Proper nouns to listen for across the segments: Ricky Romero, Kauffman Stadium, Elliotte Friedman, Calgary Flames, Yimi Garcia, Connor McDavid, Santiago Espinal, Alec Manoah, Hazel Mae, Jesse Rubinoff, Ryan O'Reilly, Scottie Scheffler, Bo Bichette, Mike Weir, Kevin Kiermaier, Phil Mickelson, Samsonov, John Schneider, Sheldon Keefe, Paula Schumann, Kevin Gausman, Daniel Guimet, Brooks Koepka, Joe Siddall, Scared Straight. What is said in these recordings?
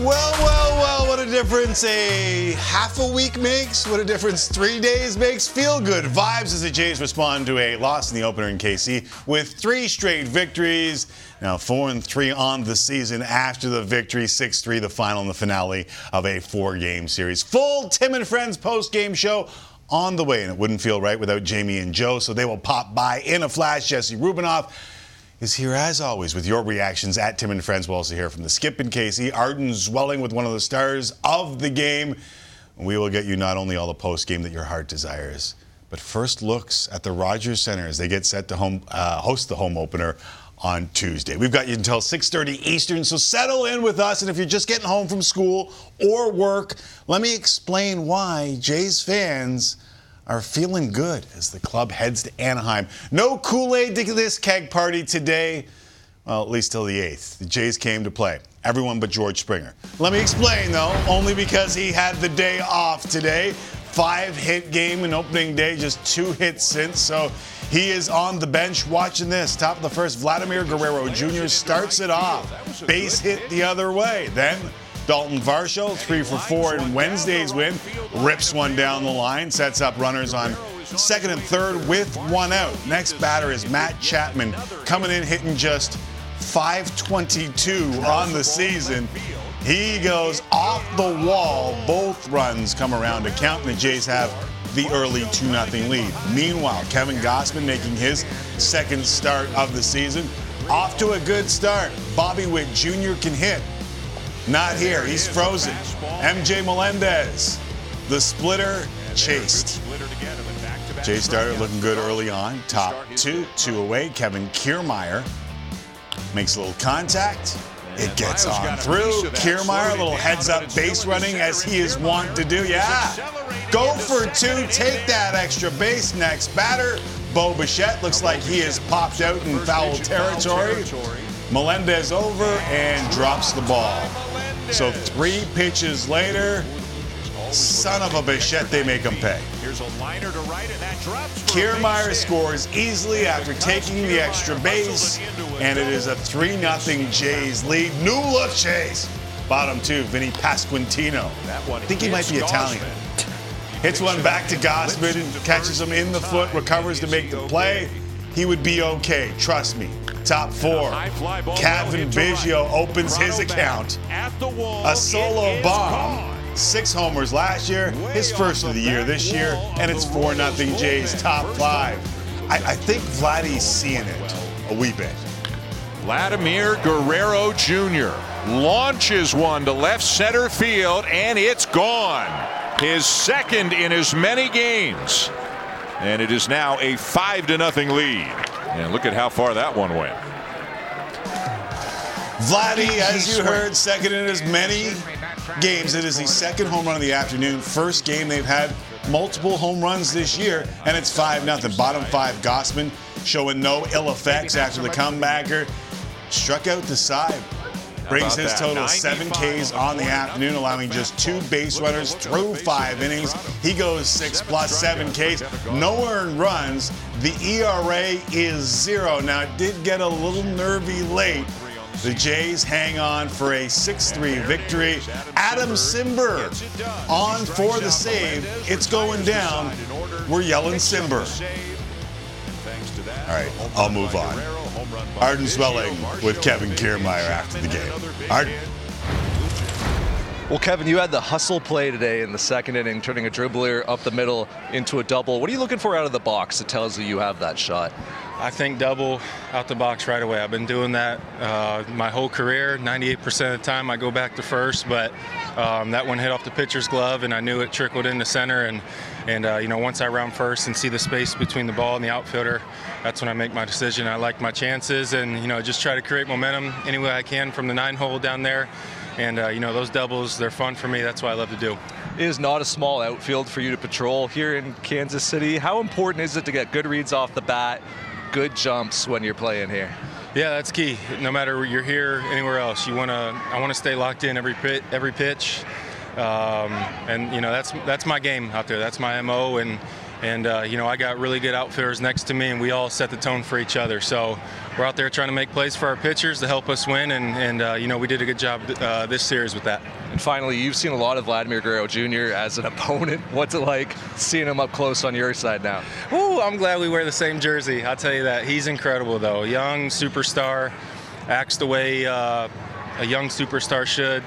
Well, what a difference a half a week makes. What a difference 3 days makes. Feel good vibes as the Jays respond to a loss in the opener in KC with three straight victories. Now 4-3 on the season after the victory, 6-3 the final in the finale of a four-game series. Full Tim and Friends post-game show on the way, and it wouldn't feel right without Jamie and Joe, so they will pop by in a flash. Jesse Rubinoff is here, as always, with your reactions at Tim and Friends. We'll also hear from the skip and Casey, Arden Zwelling with one of the stars of the game. We will get you not only all the post-game that your heart desires, but first looks at the Rogers Centre as they get set to host the home opener on Tuesday. We've got you until 6:30 Eastern, so settle in with us. And if you're just getting home from school or work, let me explain why Jays fans are feeling good as the club heads to Anaheim. No Kool-Aid to this keg party today, well, at least till the 8th. The Jays came to play, everyone but George Springer. Let me explain, though, only because he had the day off today. 5-hit game in opening day, just 2 hits since, so he is on the bench watching this. Top of the first, Vladimir Guerrero Jr. starts it off. Base hit the other way. Then Dalton Varsho, 3 for 4 in Wednesday's win, rips one down the line, sets up runners on second and third with one out. Next batter is Matt Chapman, coming in hitting just .522 on the season. He goes off the wall. Both runs come around to count, and the Jays have the early 2-0 lead. Meanwhile, Kevin Gausman making his second start of the season. Off to a good start. Bobby Witt Jr. can hit. Not here. He's frozen. MJ Melendez, the splitter, chased. Jay started looking good early on. Top two away. Kevin Kiermaier makes a little contact. It gets on through. Kiermaier, a little heads-up base running as he is wont to do. Yeah. Go for two. Take that extra base. Next batter, Bo Bichette. Looks like he is popped out in foul territory. Melendez over and drops the ball. So 3 pitches later, son of a Bichette, they make him pay. Kiermaier scores easily after taking the extra base, and it is a 3-0 Jays lead. New look Jays. Bottom two, Vinny Pasquantino. I think he might be Italian. Hits one back to Gausman, catches him in the foot, recovers to make the play. He would be okay, trust me. Top four, Kevin Biggio opens his account. A solo bomb. 6 homers last year, his first of the year this year, and it's 4-0 Jays top 5. I think Vladdy's seeing it a wee bit. Vladimir Guerrero Jr. launches one to left center field, and it's gone. His second in as many games. And it is now a 5-0 lead. And look at how far that one went. Vladdy, as you heard, second in as many games. It is the second home run of the afternoon. First game they've had multiple home runs this year, and it's 5-0. Bottom five, Gausman showing no ill effects after the comebacker. Struck out the side. Brings his total 7 Ks on the afternoon, allowing just 2 base runners through 5 innings. He goes 6 plus 7 Ks. No earned runs. The ERA is 0. Now, it did get a little nervy late. The Jays hang on for a 6-3 victory. Adam Cimber on for the save. It's going down. We're yelling Cimber. All right, I'll move on. Arden Zwelling with Kevin Kiermaier after the game. Arden. Well, Kevin, you had the hustle play today in the second inning, turning a dribbler up the middle into a double. What are you looking for out of the box that tells you you have that shot? I think double out the box right away. I've been doing that my whole career. 98% of the time I go back to first, but that one hit off the pitcher's glove, and I knew it trickled into center. And once I round first and see the space between the ball and the outfielder, that's when I make my decision. I like my chances and, just try to create momentum any way I can from the 9-hole down there. And, those doubles, they're fun for me. That's what I love to do. It is not a small outfield for you to patrol here in Kansas City. How important is it to get good reads off the bat, good jumps when you're playing here? Yeah, that's key. No matter where you're here, anywhere else, I want to stay locked in every pitch. That's my game out there. That's my MO. And I got really good outfielders next to me, and we all set the tone for each other. So we're out there trying to make plays for our pitchers to help us win, and we did a good job this series with that. And finally, you've seen a lot of Vladimir Guerrero Jr. as an opponent. What's it like seeing him up close on your side now? Ooh, I'm glad we wear the same jersey. I'll tell you that. He's incredible, though. Young superstar, acts the way a young superstar should.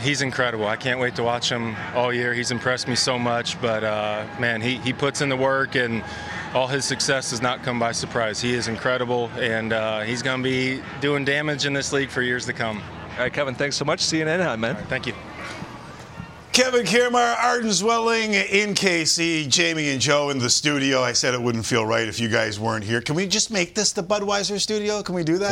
He's incredible. I can't wait to watch him all year. He's impressed me so much, but man, he puts in the work, and all his success has not come by surprise. He is incredible, and he's going to be doing damage in this league for years to come. All right, Kevin, thanks so much. See you in Anaheim, man. Right, thank you. Kevin Kiermaier, Arden Zwelling in KC, Jamie and Joe in the studio. I said it wouldn't feel right if you guys weren't here. Can we just make this the Budweiser studio? Can we do that?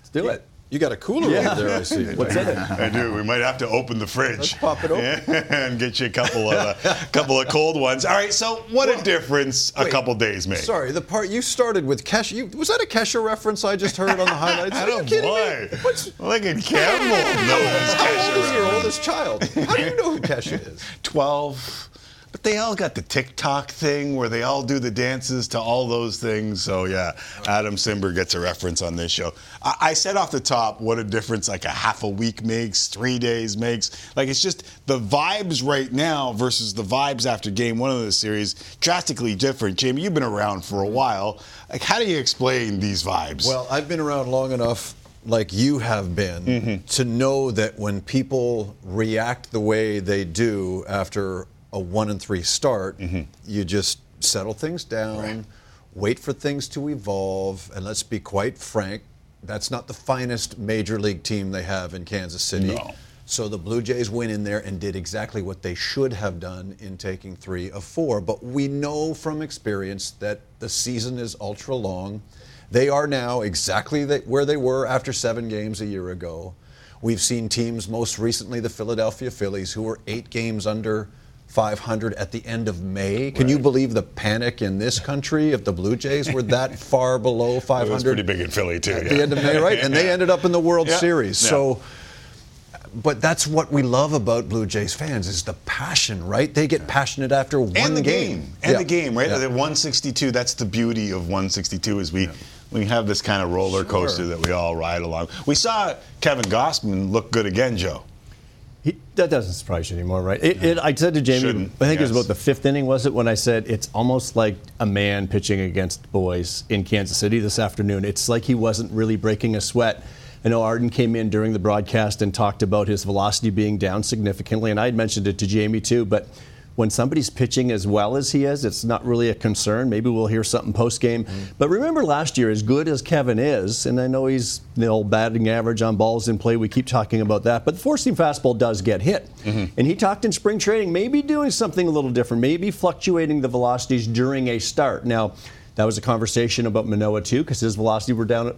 Let's do it. You got a cooler over there, I see. What's in it? I do. We might have to open the fridge. Let's pop it open. And get you a couple of cold ones. All right, so what a difference a couple days made. Sorry, the part you started with Kesha. Was that a Kesha reference I just heard on the highlights? I don't know. Look at Campbell. How old is your oldest child? How do you know who Kesha is? 12. But they all got the TikTok thing where they all do the dances to all those things. So, yeah, Adam Cimber gets a reference on this show. I said off the top what a difference like a half a week makes, 3 days makes. Like, it's just the vibes right now versus the vibes after game one of the series, drastically different. Jamie, you've been around for a while. Like, how do you explain these vibes? Well, I've been around long enough, like you have been, to know that when people react the way they do after a 1-3 start, you just settle things down, right, wait for things to evolve, and let's be quite frank, that's not the finest major league team they have in Kansas City. No. So the Blue Jays went in there and did exactly what they should have done in taking 3 of 4. But we know from experience that the season is ultra long. They are now exactly where they were after 7 games a year ago. We've seen teams, most recently the Philadelphia Phillies, who were 8 games under 500 at the end of May. Can you believe the panic in this country if the Blue Jays were that far below 500? It was pretty big in Philly, too. At the end of May, right? And they ended up in the World Series. Yeah. So, but that's what we love about Blue Jays fans is the passion, right? They get passionate after one game. And the game. And the game, right? Yeah. The 162, that's the beauty of 162 is we have this kind of roller coaster that we all ride along. We saw Kevin Gausman look good again, Joe. That doesn't surprise you anymore, right? I said to Jamie, I think it was about the 5th inning, was it, when I said it's almost like a man pitching against boys in Kansas City this afternoon. It's like he wasn't really breaking a sweat. I know Arden came in during the broadcast and talked about his velocity being down significantly, and I had mentioned it to Jamie too, but when somebody's pitching as well as he is, it's not really a concern. Maybe we'll hear something post-game. But remember last year, as good as Kevin is, and I know he's the old batting average on balls in play, we keep talking about that, but the four-seam fastball does get hit. And he talked in spring training, maybe doing something a little different, maybe fluctuating the velocities during a start. Now, that was a conversation about Manoah, too, because his velocities were down a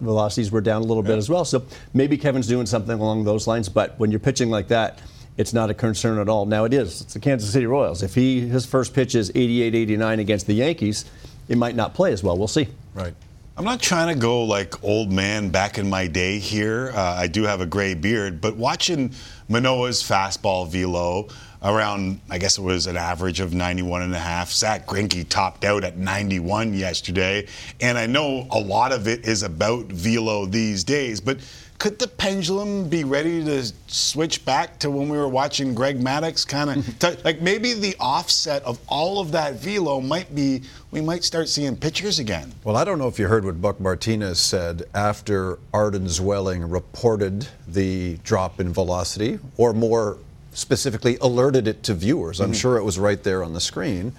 little bit as well. So maybe Kevin's doing something along those lines, but when you're pitching like that, it's not a concern at all. Now it is. It's the Kansas City Royals. If his first pitch is 88-89 against the Yankees, it might not play as well. We'll see. Right. I'm not trying to go like old man back in my day here. I do have a gray beard, but watching Manoah's fastball velo around, I guess it was an average of 91.5. Zach Greinke topped out at 91 yesterday, and I know a lot of it is about velo these days, but could the pendulum be ready to switch back to when we were watching Greg Maddux? Kind of like maybe the offset of all of that velo might be we might start seeing pitchers again. Well, I don't know if you heard what Buck Martinez said after Arden Zwelling reported the drop in velocity, or more specifically alerted it to viewers. I'm sure it was right there on the screen.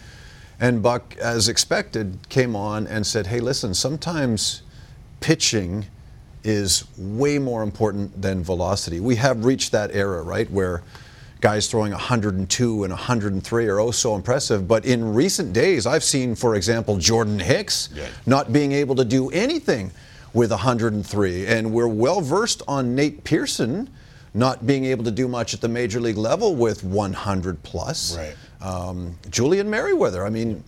And Buck, as expected, came on and said, hey, listen, sometimes pitching is way more important than velocity. We have reached that era, right, where guys throwing 102 and 103 are oh so impressive. But in recent days, I've seen, for example, Jordan Hicks not being able to do anything with 103. And we're well-versed on Nate Pearson not being able to do much at the major league level with 100-plus. Right. Julian Merriweather, I mean,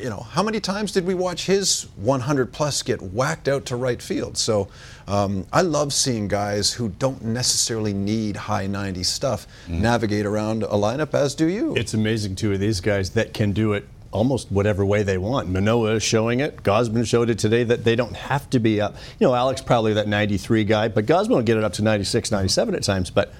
you know, how many times did we watch his 100-plus get whacked out to right field? So I love seeing guys who don't necessarily need high 90 stuff navigate around a lineup, as do you. It's amazing, too, of these guys that can do it almost whatever way they want. Manoah is showing it. Gausman showed it today that they don't have to be up. You know, Alex probably that 93 guy, but Gausman will get it up to 96, 97 at times, but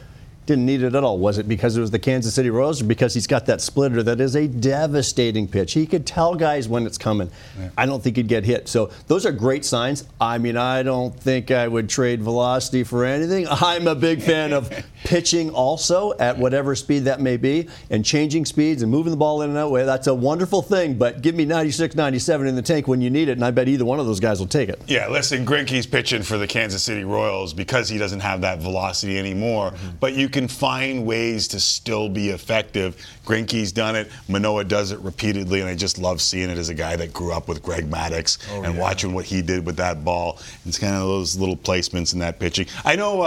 didn't need it at all. Was it because it was the Kansas City Royals or because he's got that splitter that is a devastating pitch? He could tell guys when it's coming. Yeah. I don't think he'd get hit. So those are great signs. I mean, I don't think I would trade velocity for anything. I'm a big fan of pitching also at whatever speed that may be, and changing speeds and moving the ball in and out way. That's a wonderful thing, but give me 96, 97 in the tank when you need it, and I bet either one of those guys will take it. Yeah, listen, Greinke's pitching for the Kansas City Royals because he doesn't have that velocity anymore, but you can find ways to still be effective. Greinke's done it. Manoah does it repeatedly, and I just love seeing it as a guy that grew up with Greg Maddux watching what he did with that ball. It's kind of those little placements in that pitching. I know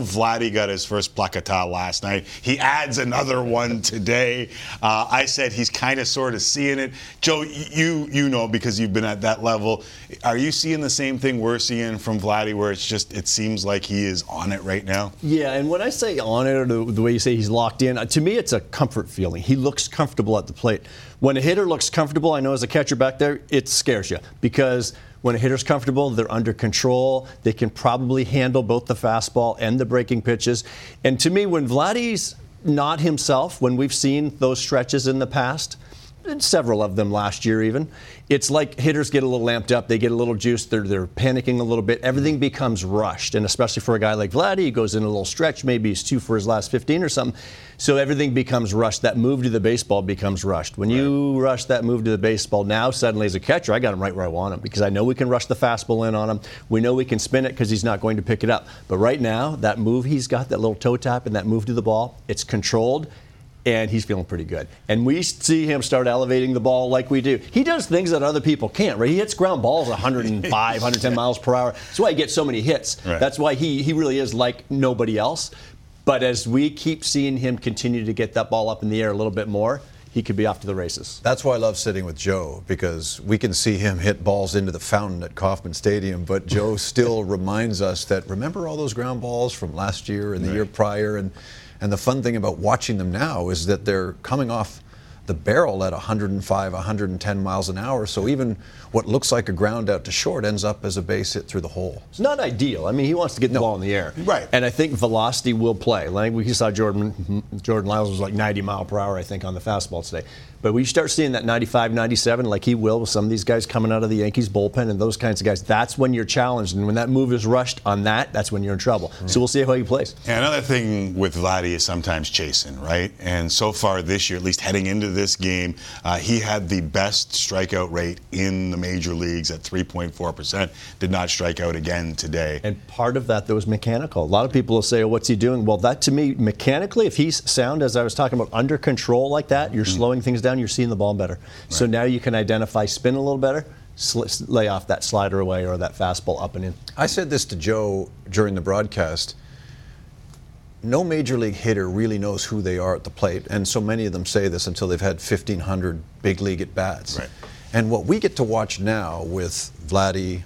Vladdy got his first placata last night. He adds another one today. I said he's kind of sort of seeing it. Joe, you know, because you've been at that level, are you seeing the same thing we're seeing from Vladdy, where it's just, it seems like he is on it right now? Yeah, and when I say on it, or the way you say he's locked in, to me it's a comfort feeling. He looks comfortable at the plate. When a hitter looks comfortable, I know as a catcher back there, it scares you, because when a hitter's comfortable, they're under control. They can probably handle both the fastball and the breaking pitches. And to me, when Vladdy's not himself, when we've seen those stretches in the past, and several of them last year even, it's like hitters get a little amped up, they get a little juiced, they're panicking a little bit, everything becomes rushed, and especially for a guy like Vladdy, he goes in a little stretch, maybe he's two for his last 15 or something, so everything becomes rushed. That move to the baseball becomes rushed. When you rush that move to the baseball, now suddenly as a catcher, I got him right where I want him, because I know we can rush the fastball in on him, we know we can spin it because he's not going to pick it up, but right now, that move he's got, that little toe tap and that move to the ball, it's controlled, and he's feeling pretty good. And we see him start elevating the ball like we do. He does things that other people can't, right? He hits ground balls 105, 110 miles per hour. That's why he gets so many hits. Right. That's why he really is like nobody else. But as we keep seeing him continue to get that ball up in the air a little bit more, he could be off to the races. That's why I love sitting with Joe, because we can see him hit balls into the fountain at Kauffman Stadium, but Joe still reminds us that, remember all those ground balls from last year and the year prior? And the fun thing about watching them now is that they're coming off the barrel at 105, 110 miles an hour. So even what looks like a ground out to short ends up as a base hit through the hole. It's not ideal. I mean, he wants to get the ball in the air. Right. And I think velocity will play. Like we saw Jordan Lyles was like 90 mile per hour, I think, on the fastball today. But when you start seeing that 95, 97, like he will with some of these guys coming out of the Yankees bullpen and those kinds of guys, that's when you're challenged. And when that move is rushed on that, that's when you're in trouble. Mm-hmm. So we'll see how he plays. And another thing with Vladdy is sometimes chasing, right? And so far this year, at least heading into this game, he had the best strikeout rate in the major leagues at 3.4%. Did not strike out again today. And part of that, though, is mechanical. A lot of people will say, oh, what's he doing? Well, that to me, mechanically, if he's sound, as I was talking about, under control like that, you're slowing things down. You're seeing the ball better. Right. So now you can identify spin a little better, lay off that slider away or that fastball up and in. I said this to Joe during the broadcast. No major league hitter really knows who they are at the plate, and so many of them say this until they've had 1,500 big league at-bats. Right. And what we get to watch now with Vladdy,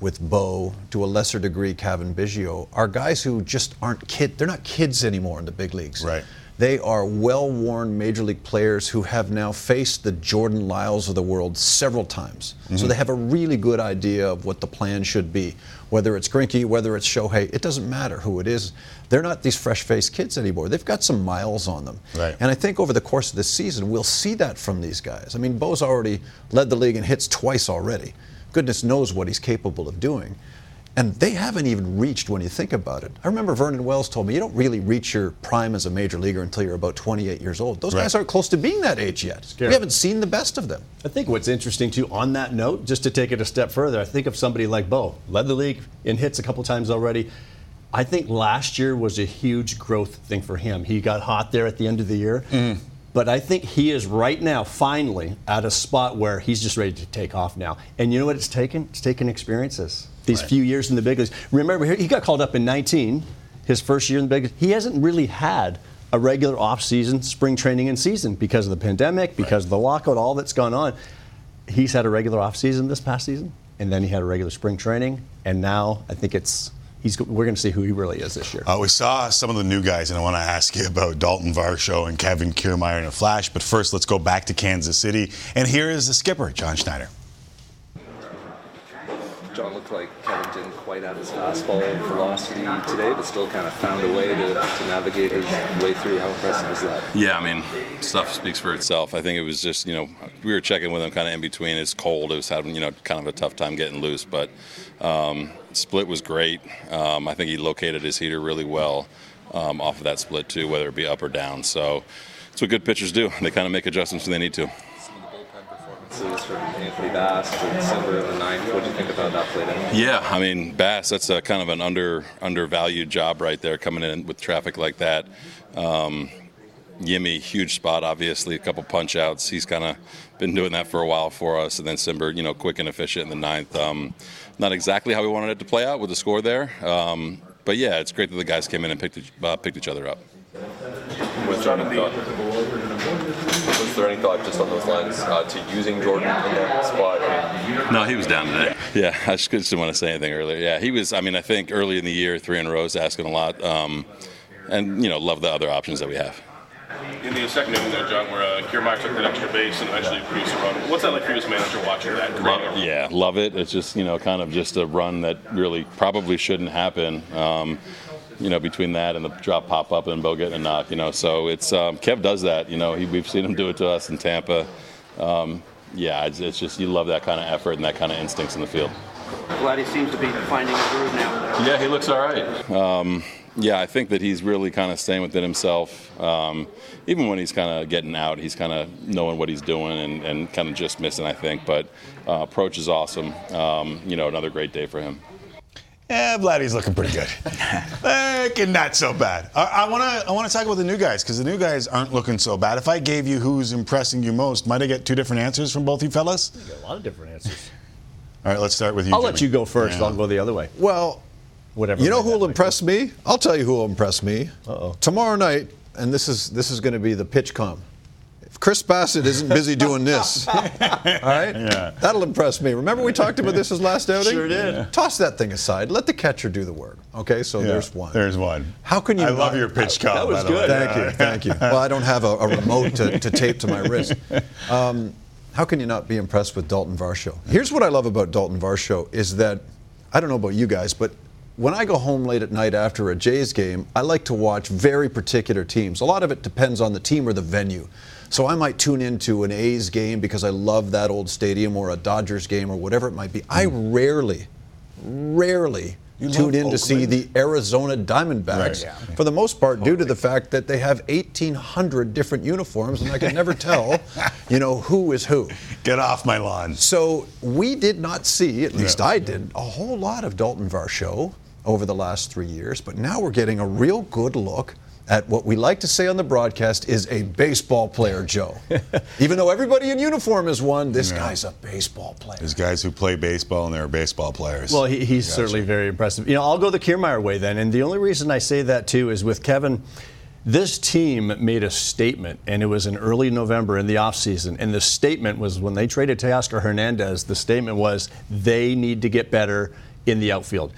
with Bo, to a lesser degree Kevin Biggio, are guys who just aren't kids. They're not kids anymore in the big leagues. Right. They are well-worn major league players who have now faced the Jordan Lyles of the world several times. Mm-hmm. So they have a really good idea of what the plan should be. Whether it's Greinke, whether it's Shohei, it doesn't matter who it is. They're not these fresh-faced kids anymore. They've got some miles on them. Right. And I think over the course of this season, we'll see that from these guys. I mean, Bo's already led the league in hits twice already. Goodness knows what he's capable of doing. And they haven't even reached when you think about it. I remember Vernon Wells told me, you don't really reach your prime as a major leaguer until you're about 28 years old. Those guys aren't close to being that age yet. Scary. We haven't seen the best of them. I think what's interesting, too, on that note, just to take it a step further, I think of somebody like Bo, led the league in hits a couple times already. I think last year was a huge growth thing for him. He got hot there at the end of the year. Mm. But I think he is right now, finally, at a spot where he's just ready to take off now. And you know what it's taken? It's taken experiences. These few years in the big leagues. Remember, he got called up in 19, his first year in the big leagues. He hasn't really had a regular off-season, spring training and season because of the pandemic, because of the lockout, all that's gone on. He's had a regular off-season this past season, and then he had a regular spring training, and now I think it's we're going to see who he really is this year. We saw some of the new guys, and I want to ask you about Dalton Varsho and Kevin Kiermaier in a flash. But first, let's go back to Kansas City. And here is the skipper, John Schneider. John looked like Kevin didn't quite have his fastball velocity today, but still kind of found a way to navigate his way through. How impressive is that? Yeah, I mean, stuff speaks for itself. I think it was just, we were checking with him kind of in between. It's cold. It was having, kind of a tough time getting loose. But split was great. I think he located his heater really well off of that split, too, whether it be up or down. So it's what good pitchers do. They kind of make adjustments when they need to. From Anthony Bass to December of the 9th. What do you think about that play then? Yeah, I mean, Bass, that's a kind of an undervalued job right there, coming in with traffic like that. Yimmy, huge spot, obviously, a couple punch outs. He's kind of been doing that for a while for us. And then Cimber, quick and efficient in the 9th. Not exactly how we wanted it to play out with the score there. But yeah, it's great that the guys came in and picked each other up. What's Jordan thought? Was there any thought just on those lines to using Jordan in that spot? No, he was down today. Yeah, I just didn't want to say anything earlier. Yeah, he was, I think early in the year, 3 in a row, asking a lot. And, love the other options that we have. In the second inning there, John, where Kiermaier took that extra base and eventually produced a run, what's that like for you as a manager watching that? Yeah, love it. It's just, kind of just a run that really probably shouldn't happen. Between that and the drop pop-up and Bo getting a knock, So it's Kev does that, We've seen him do it to us in Tampa. Yeah, it's just you love that kind of effort and that kind of instincts in the field. Vladdy seems to be finding a groove now. Yeah, he looks all right. Yeah, I think that he's really kind of staying within himself. Even when he's kind of getting out, he's kind of knowing what he's doing and kind of just missing, I think. But approach is awesome. Another great day for him. Yeah, Vladdy's looking pretty good. Looking not so bad. I want to talk about the new guys, because the new guys aren't looking so bad. If I gave you who's impressing you most, might I get 2 different answers from both you fellas? You got a lot of different answers. All right, let's start with you. I'll let you go first. Yeah. I'll go the other way. Well, whatever. You know who will impress me? I'll tell you who will impress me. Uh-oh. Tomorrow night, and this is going to be the pitch com. Chris Bassett isn't busy doing this, all right? Yeah. That'll impress me. Remember we talked about this his last outing? Sure did. Yeah. Toss that thing aside. Let the catcher do the work. Okay, so yeah, there's one. There's one. How can you? I love your pitch call. That was good. Thank you. Well, I don't have a remote to tape to my wrist. How can you not be impressed with Dalton Varsho? Here's what I love about Dalton Varsho is that, I don't know about you guys, but when I go home late at night after a Jays game, I like to watch very particular teams. A lot of it depends on the team or the venue. So I might tune into an A's game because I love that old stadium, or a Dodgers game, or whatever it might be. I rarely tune in to see the Arizona Diamondbacks, right, yeah, for the most part, totally, due to the fact that they have 1,800 different uniforms and I can never tell, who is who. Get off my lawn. So we did not see, at least I did, a whole lot of Dalton Varsho over the last 3 years, but now we're getting a real good look at what we like to say on the broadcast is a baseball player, Joe. Even though everybody in uniform is one, this guy's a baseball player. There's guys who play baseball and they're baseball players. Well, he's certainly very impressive. I'll go the Kiermaier way then, and the only reason I say that too is with Kevin, this team made a statement, and it was in early November in the offseason, and the statement was when they traded Teoscar Hernandez, the statement was they need to get better in the outfield.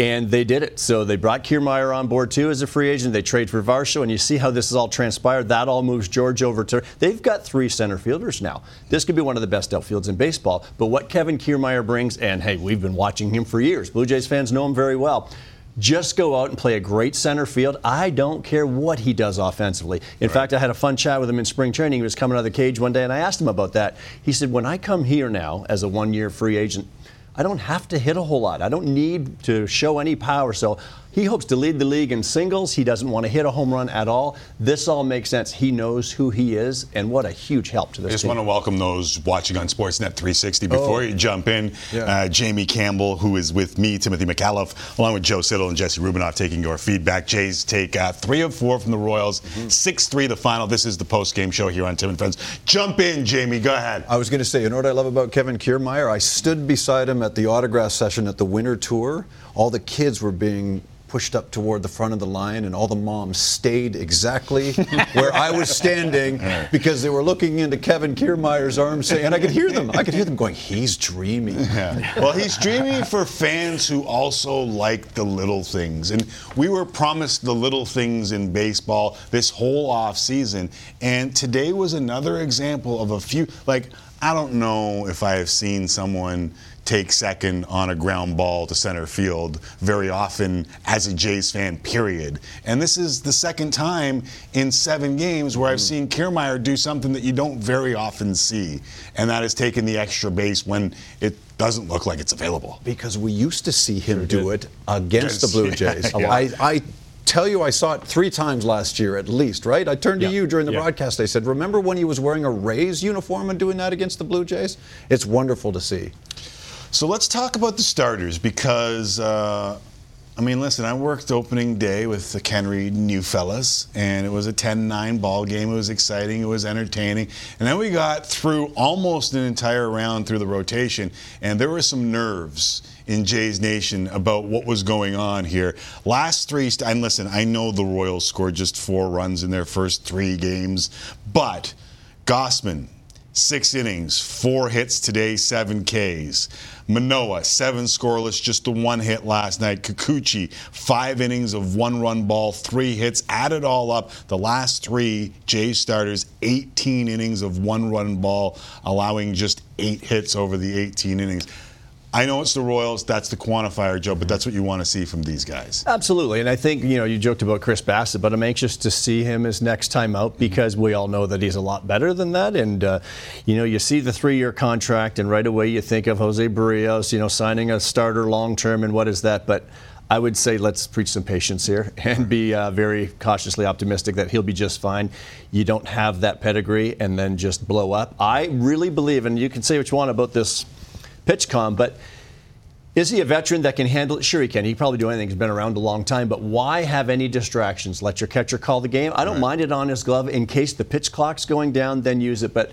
And they did it. So they brought Kiermaier on board, too, as a free agent. They trade for Varsho, and you see how this has all transpired. That all moves George over to – they've got 3 center fielders now. This could be one of the best outfields in baseball. But what Kevin Kiermaier brings – and, hey, we've been watching him for years. Blue Jays fans know him very well. Just go out and play a great center field. I don't care what he does offensively. In fact, I had a fun chat with him in spring training. He was coming out of the cage one day, and I asked him about that. He said, when I come here now as a one-year free agent – I don't have to hit a whole lot. I don't need to show any power. So he hopes to lead the league in singles. He doesn't want to hit a home run at all. This all makes sense. He knows who he is, and what a huge help to this team. I just want to welcome those watching on Sportsnet 360. Before you jump in, Jamie Campbell, who is with me, Timothy McAuliffe, along with Joe Siddall and Jesse Rubinoff, taking your feedback. Jays take 3 of 4 from the Royals, 6-3 the final. This is the post-game show here on Tim and Friends. Jump in, Jamie. Go ahead. I was going to say, what I love about Kevin Kiermaier? I stood beside him at the autograph session at the winter tour. All the kids were being pushed up toward the front of the line, and all the moms stayed exactly where I was standing because they were looking into Kevin Kiermaier's arms, and I could hear them. I could hear them going, he's dreamy. Yeah. Well, he's dreamy for fans who also like the little things. And we were promised the little things in baseball this whole offseason. And today was another example of a few, like, I don't know if I have seen someone take second on a ground ball to center field very often as a Jays fan, period. And this is the second time in 7 games where I've seen Kiermaier do something that you don't very often see, and that is taking the extra base when it doesn't look like it's available. Because we used to see him do it against the Blue Jays. Yeah. I tell you, I saw it 3 times last year at least, right? I turned to you during the broadcast. I said, remember when he was wearing a Rays uniform and doing that against the Blue Jays? It's wonderful to see. So let's talk about the starters because, I mean, listen, I worked opening day with the Ken Reed New Fellas, and it was a 10-9 ball game. It was exciting. It was entertaining. And then we got through almost an entire round through the rotation, and there were some nerves in Jays Nation about what was going on here. Last 3, and listen, I know the Royals scored just 4 runs in their first 3 games, but Gausman, 6 innings, 4 hits today, 7 Ks. Manoah, 7 scoreless, just the 1 hit last night. Kikuchi, 5 innings of 1 run ball, 3 hits. Add it all up, the last 3 Jays starters, 18 innings of 1 run ball, allowing just 8 hits over the 18 innings. I know it's the Royals, that's the quantifier, Joe, but that's what you want to see from these guys. Absolutely, and I think, you know, you joked about Chris Bassett, but I'm anxious to see him his next time out because we all know that he's a lot better than that, and, you know, you see the 3-year contract, and right away you think of Jose Barrios, you know, signing a starter long-term, and what is that, but I would say let's preach some patience here and be very cautiously optimistic that he'll be just fine. You don't have that pedigree and then just blow up. I really believe, and you can say what you want about this PitchCom, but is he a veteran that can handle it? Sure he can. He can probably do anything. He's been around a long time, but why have any distractions? Let your catcher call the game. I don't mind it on his glove in case the pitch clock's going down, then use it, but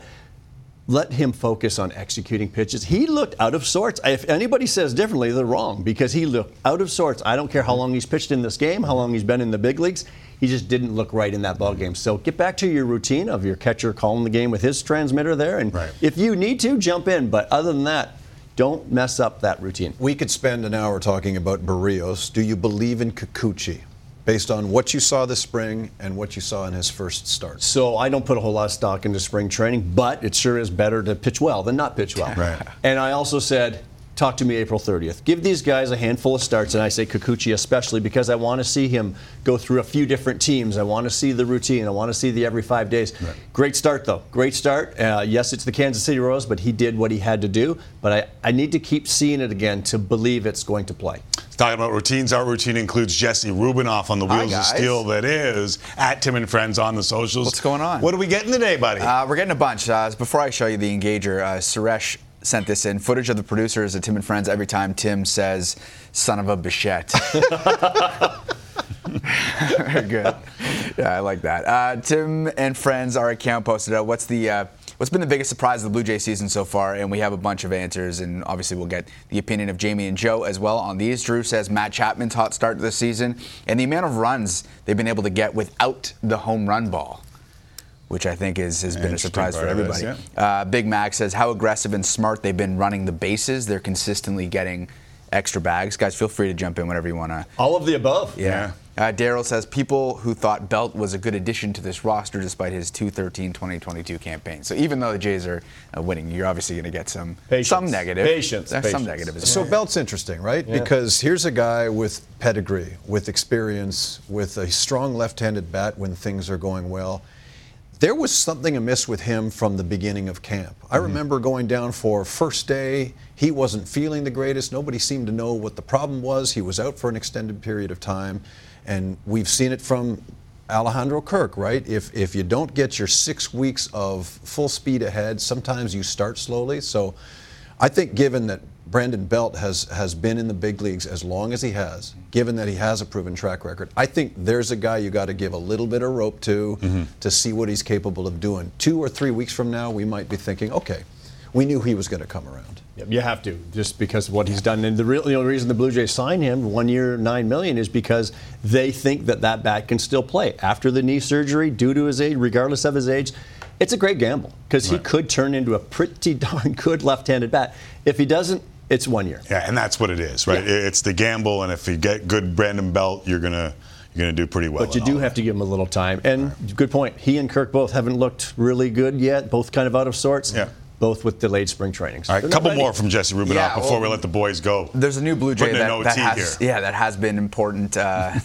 let him focus on executing pitches. He looked out of sorts. If anybody says differently, they're wrong, because he looked out of sorts. I don't care how long he's pitched in this game, how long he's been in the big leagues. He just didn't look right in that ball game. So get back to your routine of your catcher calling the game with his transmitter there, and if you need to, jump in. But other than that, don't mess up that routine. We could spend an hour talking about Barrios. Do you believe in Kikuchi based on what you saw this spring and what you saw in his first start? So I don't put a whole lot of stock into spring training, but it sure is better to pitch well than not pitch well. Right. And I also said, talk to me April 30th. Give these guys a handful of starts, and I say Kikuchi especially because I want to see him go through a few different teams. I want to see the routine. I want to see the every 5 days. Right. Great start, though. Great start. Yes, it's the Kansas City Royals, but he did what he had to do. But I need to keep seeing it again to believe it's going to play. Talking about routines, our routine includes Jesse Rubinoff on the Wheels of Steel, that is, at Tim and Friends on the socials. What's going on? What are we getting today, buddy? We're getting a bunch. Before I show you the engager, Suresh sent this in. Footage of the producers at Tim and Friends every time Tim says, son of a Bichette. Very good. Yeah, I like that. Tim and Friends, our account posted out, what's been the biggest surprise of the Blue Jays season so far? And we have a bunch of answers, and obviously we'll get the opinion of Jamie and Joe as well on these. Drew says Matt Chapman's hot start to the season and the amount of runs they've been able to get without the home run ball, which I think has been a surprise for everybody. This, Big Mac says, how aggressive and smart they've been running the bases. They're consistently getting extra bags. Guys, feel free to jump in whenever you want to. All of the above. Yeah. Daryl says, people who thought Belt was a good addition to this roster despite his 2-13-2022 campaign. So even though the Jays are winning, you're obviously going to get some negative. Some negative as well. So Belt's interesting, right? Yeah. Because here's a guy with pedigree, with experience, with a strong left-handed bat when things are going well. There was something amiss with him from the beginning of camp. I remember going down for first day. He wasn't feeling the greatest. Nobody seemed to know what the problem was. He was out for an extended period of time. And we've seen it from Alejandro Kirk, right? If you don't get your 6 weeks of full speed ahead, sometimes you start slowly. So I think given that Brandon Belt has been in the big leagues as long as he has, given that he has a proven track record, I think there's a guy you got to give a little bit of rope to see what he's capable of doing. 2 or 3 weeks from now, we might be thinking, okay, we knew he was going to come around. You have to, just because of what he's done. And the only reason the Blue Jays signed him, 1 year, $9 million, is because they think that that bat can still play. After the knee surgery, due to his age, regardless of his age, it's a great gamble because he could turn into a pretty darn good left-handed bat. If he doesn't, it's 1 year. Yeah, and that's what it is, right? Yeah. It's the gamble, and if you get good Brandon Belt, you're going to do pretty well. But you do have to give him a little time. And good point. He and Kirk both haven't looked really good yet, both kind of out of sorts. Yeah. Both with delayed spring trainings. All right, a couple more from Jesse Rubinoff before we let the boys go. There's a new Blue Jay that has been important. The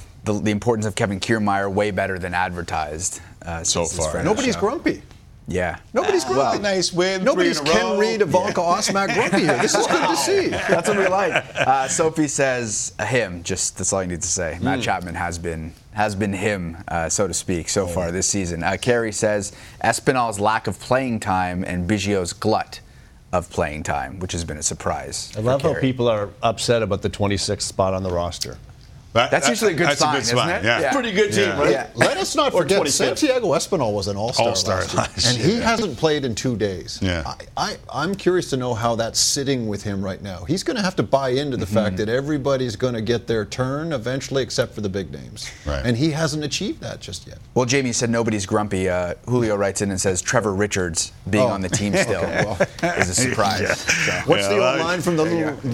importance of Kevin Kiermaier way better than advertised so far. Nobody's grumpy. Yeah. Nobody's grumpy. Well, nice win. Nobody's Ken Reed, Ivanka Osmac grumpy here. This is good to see. That's what we like. Sophie says him. Just that's all you need to say. Matt Chapman has been him, so to speak, so far this season. Carrie says Espinal's lack of playing time and Biggio's glut of playing time, which has been a surprise. I love how people are upset about the 26th spot on the roster. That's usually a good sign, isn't it? Yeah. Yeah. Pretty good team, right? Yeah. Let us not forget, Santiago Espinal was an all-star last year. And he hasn't played in 2 days. Yeah. I'm curious to know how that's sitting with him right now. He's going to have to buy into the fact that everybody's going to get their turn eventually, except for the big names. Right. And he hasn't achieved that just yet. Well, Jamie said nobody's grumpy. Julio writes in and says Trevor Richards being on the team still is a surprise. Yeah. So. What's the old line from the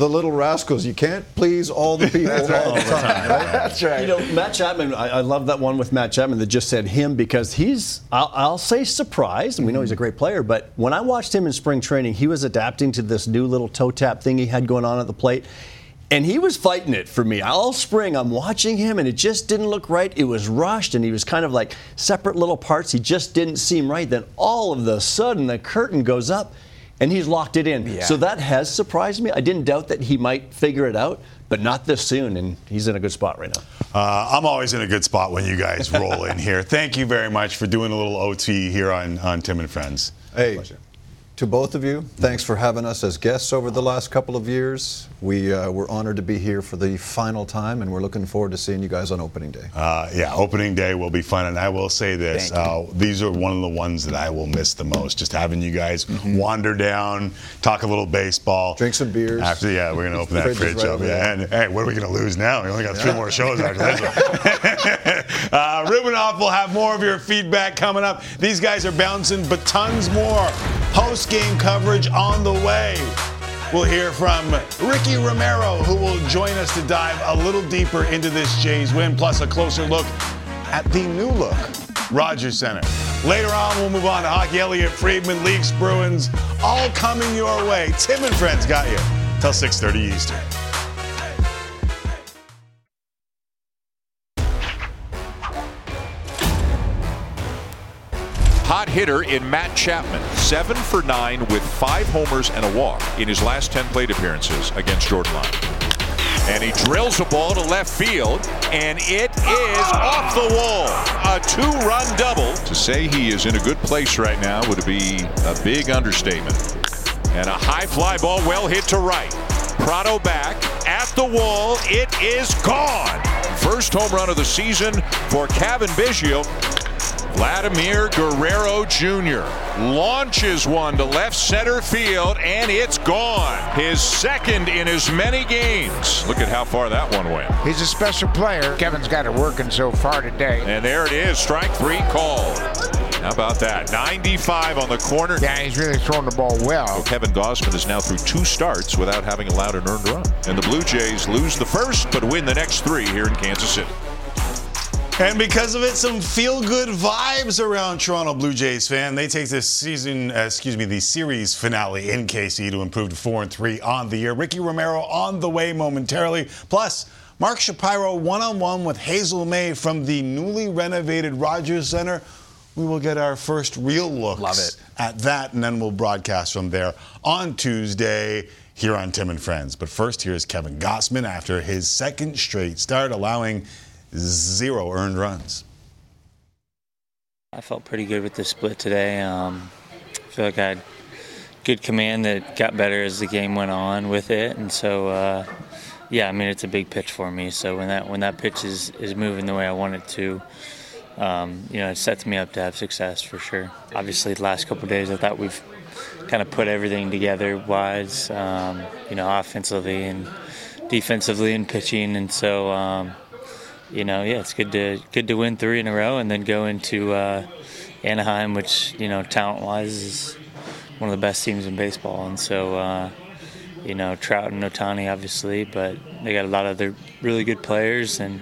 Little Rascals? You can't please all the people all the time. Right? That's right. You know, Matt Chapman, I love that one with Matt Chapman that just said him because he's, I'll say surprised, and we know he's a great player, but when I watched him in spring training, he was adapting to this new little toe tap thing he had going on at the plate, and he was fighting it for me. All spring, I'm watching him, and it just didn't look right. It was rushed, and he was kind of like separate little parts. He just didn't seem right. Then all of a sudden, the curtain goes up, and he's locked it in. Yeah. So that has surprised me. I didn't doubt that he might figure it out. But not this soon, and he's in a good spot right now. I'm always in a good spot when you guys roll in here. Thank you very much for doing a little OT here on Tim and Friends. Hey, pleasure. To both of you, thanks for having us as guests over the last couple of years. We were honored to be here for the final time, and we're looking forward to seeing you guys on opening day. Opening day will be fun, and I will say this. These are one of the ones that I will miss the most, just having you guys wander down, talk a little baseball. Drink some beers. After, we're going to open that fridge up. Yeah. And, hey, what are we going to lose now? We only got three more shows after this one. Rubinoff will have more of your feedback coming up. These guys are bouncing, but tons more post-game coverage on the way. We'll hear from Ricky Romero, who will join us to dive a little deeper into this Jays win, plus a closer look at the new look Rogers Centre. Later on, we'll move on to hockey. Elliotte Friedman, Leafs, Bruins, all coming your way. Tim and Friends got you till 6:30 Eastern. Hot hitter in Matt Chapman, 7-for-9 with 5 homers and a walk in his last 10 plate appearances against Jordan Lyon. And he drills a ball to left field, and it is off the wall. A 2-run double. To say he is in a good place right now would be a big understatement. And a high fly ball well hit to right. Prado back at the wall. It is gone. First home run of the season for Kevin Biggio. Vladimir Guerrero Jr. launches one to left center field, and it's gone. His second in as many games. Look at how far that one went. He's a special player. Kevin's got it working so far today. And there it is. Strike three called. How about that? 95 on the corner. Yeah, he's really throwing the ball well. So Kevin Gausman is now through 2 starts without having allowed an earned run. And the Blue Jays lose the first but win the next 3 here in Kansas City. And because of it, some feel-good vibes around Toronto Blue Jays fan. They take this the series finale in KC to improve to 4-3 on the year. Ricky Romero on the way momentarily. Plus, Mark Shapiro one-on-one with Hazel Mae from the newly renovated Rogers Centre. We will get our first real looks at that, and then we'll broadcast from there on Tuesday here on Tim and Friends. But first, here's Kevin Gausman after his second straight start, allowing 0 earned runs. I felt pretty good with the split today. I feel like I had good command that got better as the game went on with it, and so it's a big pitch for me. So when that pitch is moving the way I want it to, it sets me up to have success for sure. Obviously, the last couple of days I thought we've kind of put everything together wise, offensively and defensively and pitching. And so, it's good to win three in a row and then go into Anaheim, which, talent-wise is one of the best teams in baseball. And so, Trout and Ohtani, obviously, but they got a lot of other really good players and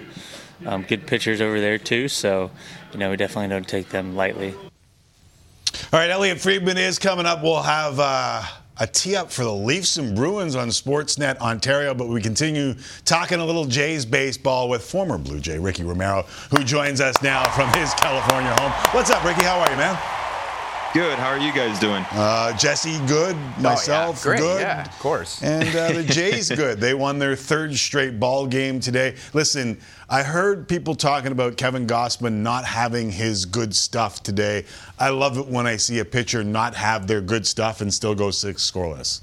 good pitchers over there too. So, we definitely don't take them lightly. All right, Elliotte Friedman is coming up. We'll have a tee-up for the Leafs and Bruins on Sportsnet Ontario, but we continue talking a little Jays baseball with former Blue Jay Ricky Romero, who joins us now from his California home. What's up, Ricky? How are you, man? Good. How are you guys doing? Jesse, good. Myself, great. Good. Yeah, of course. And the Jays, good. They won their third straight ball game today. Listen, I heard people talking about Kevin Gausman not having his good stuff today. I love it when I see a pitcher not have their good stuff and still go six scoreless.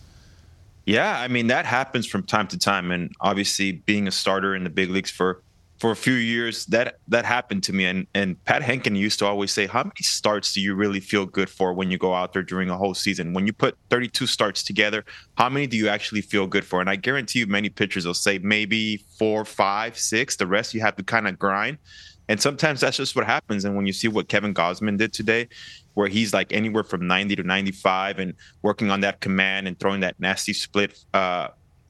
Yeah, I mean, that happens from time to time. And obviously, being a starter in the big leagues for a few years, that happened to me. And Pat Henkin used to always say, how many starts do you really feel good for when you go out there during a whole season? When you put 32 starts together, how many do you actually feel good for? And I guarantee you many pitchers will say maybe 4, 5, 6. The rest you have to kind of grind. And sometimes that's just what happens. And when you see what Kevin Gausman did today, where he's like anywhere from 90 to 95 and working on that command and throwing that nasty split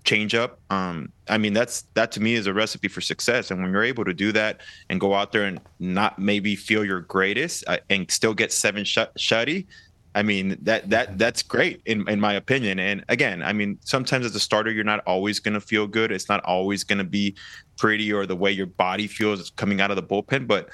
change up. I mean, that to me is a recipe for success. And when you're able to do that and go out there and not maybe feel your greatest and still get seven shutty, I mean, that's great in my opinion. And again, I mean, sometimes as a starter, you're not always going to feel good. It's not always going to be pretty or the way your body feels coming out of the bullpen. But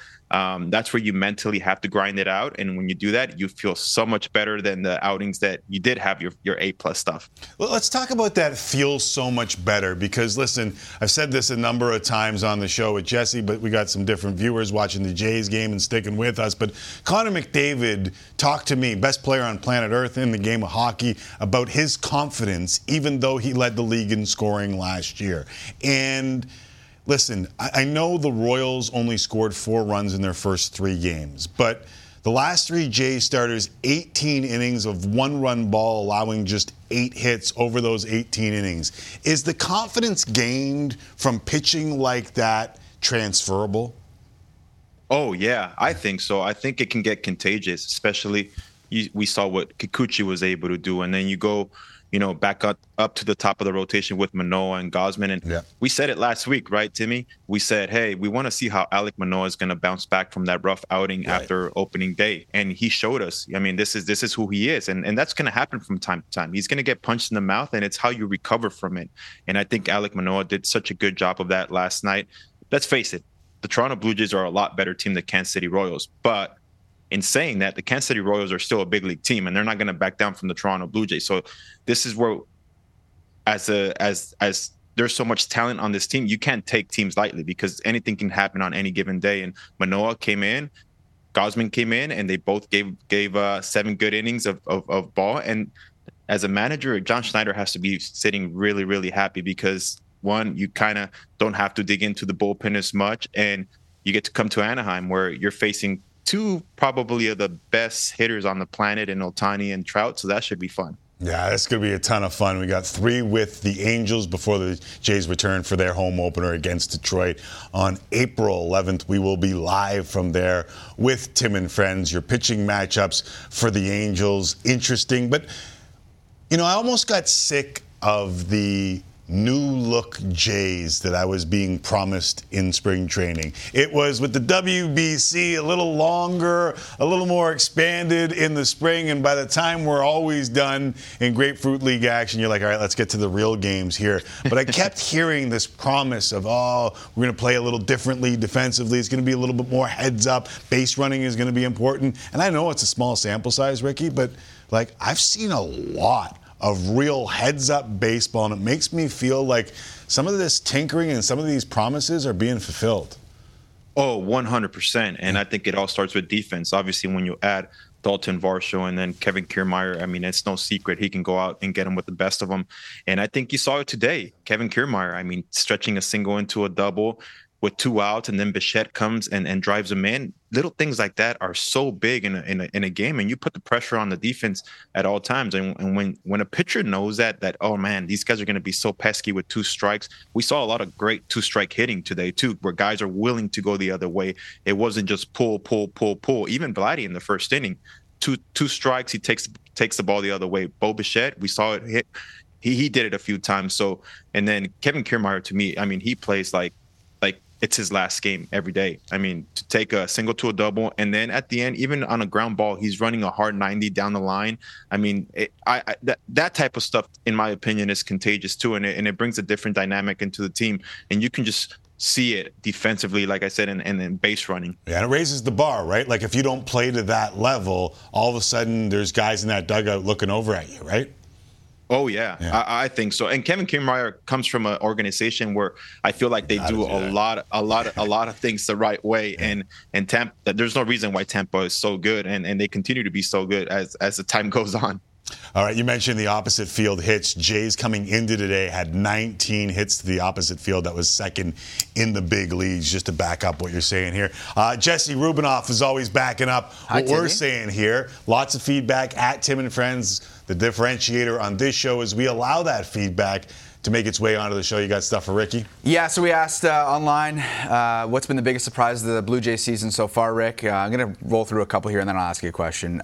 that's where you mentally have to grind it out. And when you do that, you feel so much better than the outings that you did have your A-plus stuff. Well, let's talk about that feel so much better because, listen, I've said this a number of times on the show with Jesse, but we got some different viewers watching the Jays game and sticking with us. But Connor McDavid talked to me, best player on planet Earth in the game of hockey, about his confidence, even though he led the league in scoring last year. And listen, I know the Royals only scored 4 runs in their first 3 games, but the last 3 Jays starters, 18 innings of 1-run ball, allowing just 8 hits over those 18 innings. Is the confidence gained from pitching like that transferable? Oh, yeah, I think so. I think it can get contagious, especially we saw what Kikuchi was able to do, and then you go back up to the top of the rotation with Manoah and Gausman. And we said it last week, right, Timmy? We said, hey, we want to see how Alec Manoah is going to bounce back from that rough outing after opening day. And he showed us. I mean, this is who he is. And that's going to happen from time to time. He's going to get punched in the mouth, and it's how you recover from it. And I think Alec Manoah did such a good job of that last night. Let's face it, the Toronto Blue Jays are a lot better team than Kansas City Royals. But in saying that, the Kansas City Royals are still a big league team, and they're not going to back down from the Toronto Blue Jays. So this is where, as there's so much talent on this team, you can't take teams lightly because anything can happen on any given day. And Manoah came in, Gausman came in, and they both gave 7 good innings of ball. And as a manager, John Schneider has to be sitting really, really happy because, one, you kind of don't have to dig into the bullpen as much, and you get to come to Anaheim where you're facing 2 probably of the best hitters on the planet in Ohtani and Trout, so that should be fun. Yeah, that's going to be a ton of fun. We got 3 with the Angels before the Jays return for their home opener against Detroit on April 11th. We will be live from there with Tim and Friends. Your pitching matchups for the Angels, interesting. But, I almost got sick of the new look Jays that I was being promised in spring training. It was with the WBC a little longer, a little more expanded in the spring, and by the time we're always done in Grapefruit League action, you're like, all right, let's get to the real games here. But I kept hearing this promise of, we're going to play a little differently defensively. It's going to be a little bit more heads up. Base running is going to be important. And I know it's a small sample size, Ricky, but I've seen a lot of real heads-up baseball, and it makes me feel like some of this tinkering and some of these promises are being fulfilled. Oh, 100%, and I think it all starts with defense. Obviously, when you add Dalton Varsho and then Kevin Kiermaier, I mean, it's no secret he can go out and get him with the best of them, and I think you saw it today. Kevin Kiermaier, I mean, stretching a single into a double, with two outs, and then Bichette comes and drives him in. Little things like that are so big in a game, and you put the pressure on the defense at all times. And when a pitcher knows that, oh man, these guys are going to be so pesky with two strikes. We saw a lot of great two-strike hitting today too, where guys are willing to go the other way. It wasn't just pull. Even Vladdy in the first inning, two strikes, he takes the ball the other way. Bo Bichette, we saw it hit. He did it a few times. So, and then Kevin Kiermaier, to me, I mean, he plays like it's his last game every day. I mean, to take a single to a double, and then at the end, even on a ground ball, he's running a hard 90 down the line. I mean, that type of stuff, in my opinion, is contagious too, and it brings a different dynamic into the team. And you can just see it defensively, like I said, and then base running. Yeah, and it raises the bar, right? Like if you don't play to that level, all of a sudden there's guys in that dugout looking over at you, right? Oh, yeah. I think so. And Kevin Kiermaier comes from an organization where I feel like they do a lot of things the right way. Yeah. And Tampa, there's no reason why Tampa is so good, and they continue to be so good as the time goes on. All right, you mentioned the opposite field hits. Jays coming into today had 19 hits to the opposite field. That was second in the big leagues, just to back up what you're saying here. Jesse Rubinoff is always backing up what we're saying here. Lots of feedback at Tim and Friends. The differentiator on this show is we allow that feedback to make its way onto the show. You got stuff for Ricky? Yeah, so we asked online what's been the biggest surprise of the Blue Jays season so far, Rick. I'm going to roll through a couple here, and then I'll ask you a question.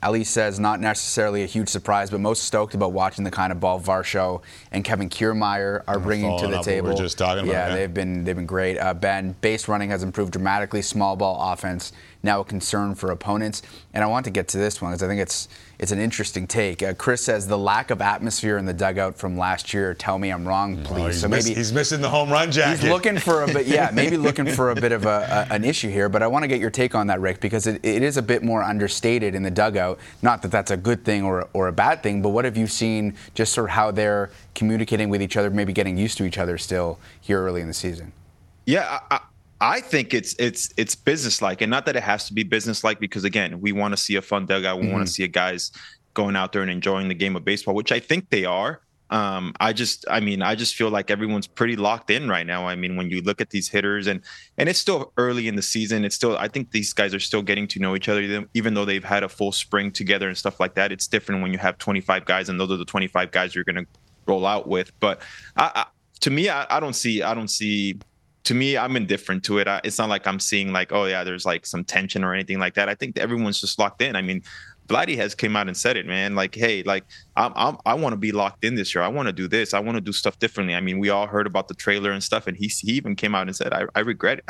Ali says, not necessarily a huge surprise, but most stoked about watching the kind of ball Varsho and Kevin Kiermaier are bringing to the table. What we're just talking about. Yeah, they've been great. Ben, base running has improved dramatically. Small ball offense, now a concern for opponents. And I want to get to this one, because I think it's an interesting take. Chris says, the lack of atmosphere in the dugout from last year. Tell me I'm wrong, please. Oh, he's missing the home run jacket. He's looking for a bit, yeah, maybe looking for a bit of an issue here. But I want to get your take on that, Rick, because it is a bit more understated in the dugout. Not that that's a good thing or a bad thing, but what have you seen just sort of how they're communicating with each other, maybe getting used to each other still here early in the season? Yeah, I think it's businesslike, and not that it has to be businesslike, because again, we want to see a fun dugout. We want to see guys going out there and enjoying the game of baseball, which I think they are. I just feel like everyone's pretty locked in right now. I mean, when you look at these hitters, and it's still early in the season, I think these guys are still getting to know each other, even though they've had a full spring together and stuff like that. It's different when you have 25 guys, and those are the 25 guys you're going to roll out with. But to me, I'm indifferent to it. It's not like I'm seeing like, oh yeah, there's like some tension or anything like that. I think that everyone's just locked in. I mean, Vladdy has came out and said it, man. Like, hey, like I want to be locked in this year. I want to do this. I want to do stuff differently. I mean, we all heard about the trailer and stuff, and he even came out and said, I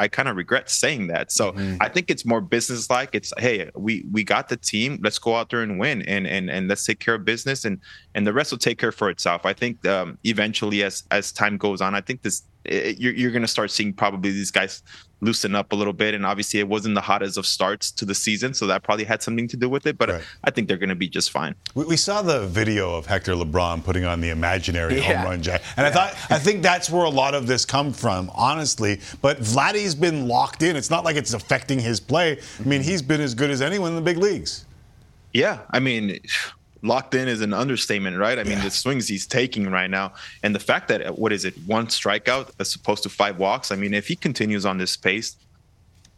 kind of regret saying that. So I think it's more businesslike. It's, hey, we got the team. Let's go out there and win, and let's take care of business, and the rest will take care for itself. I think eventually, as time goes on, I think this. You're going to start seeing probably these guys loosen up a little bit. And obviously it wasn't the hottest of starts to the season, so that probably had something to do with it. But right. I think they're going to be just fine. We saw the video of Hector LeBron putting on the imaginary home run jacket. And I think that's where a lot of this come from, honestly. But Vladdy's been locked in. It's not like it's affecting his play. I mean, he's been as good as anyone in the big leagues. Yeah, I mean... Locked in is an understatement, right? I mean, the swings he's taking right now, and the fact that, what is it, one strikeout as opposed to five walks? I mean, if he continues on this pace,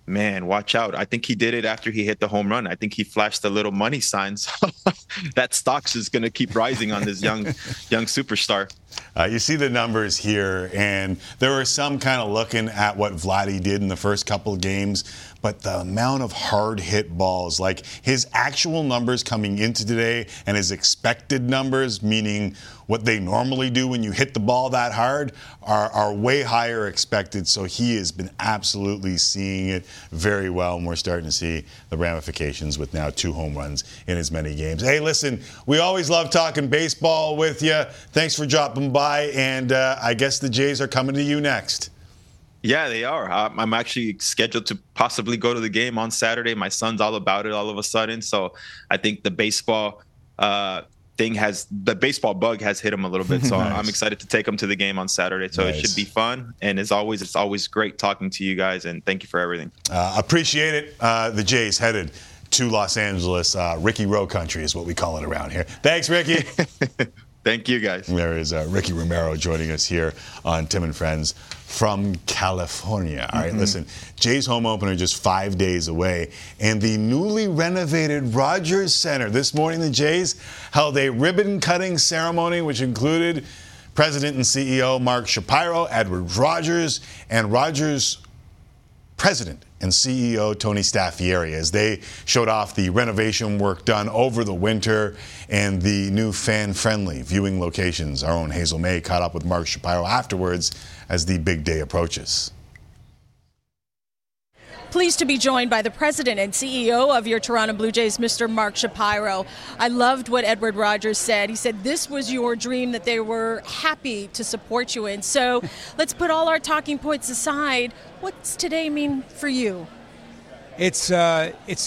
man, watch out. I think he did it after he hit the home run. I think he flashed the little money sign. So that stock's is going to keep rising on this young superstar. You see the numbers here, and there were some kind of looking at what Vladdy did in the first couple of games, but the amount of hard hit balls, like his actual numbers coming into today and his expected numbers, meaning what they normally do when you hit the ball that hard, are way higher expected. So he has been absolutely seeing it very well, and we're starting to see the ramifications with now two home runs in as many games. Hey, listen, we always love talking baseball with you. Thanks for dropping by, and I guess the Jays are coming to you next. Yeah, they are. I'm actually scheduled to possibly go to the game on Saturday. My son's all about it all of a sudden. So I think the baseball bug has hit him a little bit. So nice. I'm excited to take him to the game on Saturday. So It should be fun. And as always, it's always great talking to you guys. And thank you for everything. Appreciate it. The Jays headed to Los Angeles. Ricky Rowe country is what we call it around here. Thanks, Ricky. Thank you, guys. There is Ricky Romero joining us here on Tim and Friends from California. All right, listen, Jays home opener just 5 days away, and the newly renovated Rogers Centre. This morning, the Jays held a ribbon-cutting ceremony, which included President and CEO Mark Shapiro, Edward Rogers, and Rogers President and CEO Tony Staffieri, as they showed off the renovation work done over the winter and the new fan-friendly viewing locations. Our own Hazel Mae caught up with Mark Shapiro afterwards as the big day approaches. Pleased to be joined by the president and CEO of your Toronto Blue Jays, Mr. Mark Shapiro. I loved what Edward Rogers said. He said this was your dream that they were happy to support you in. So let's put all our talking points aside. What's today mean for you? It's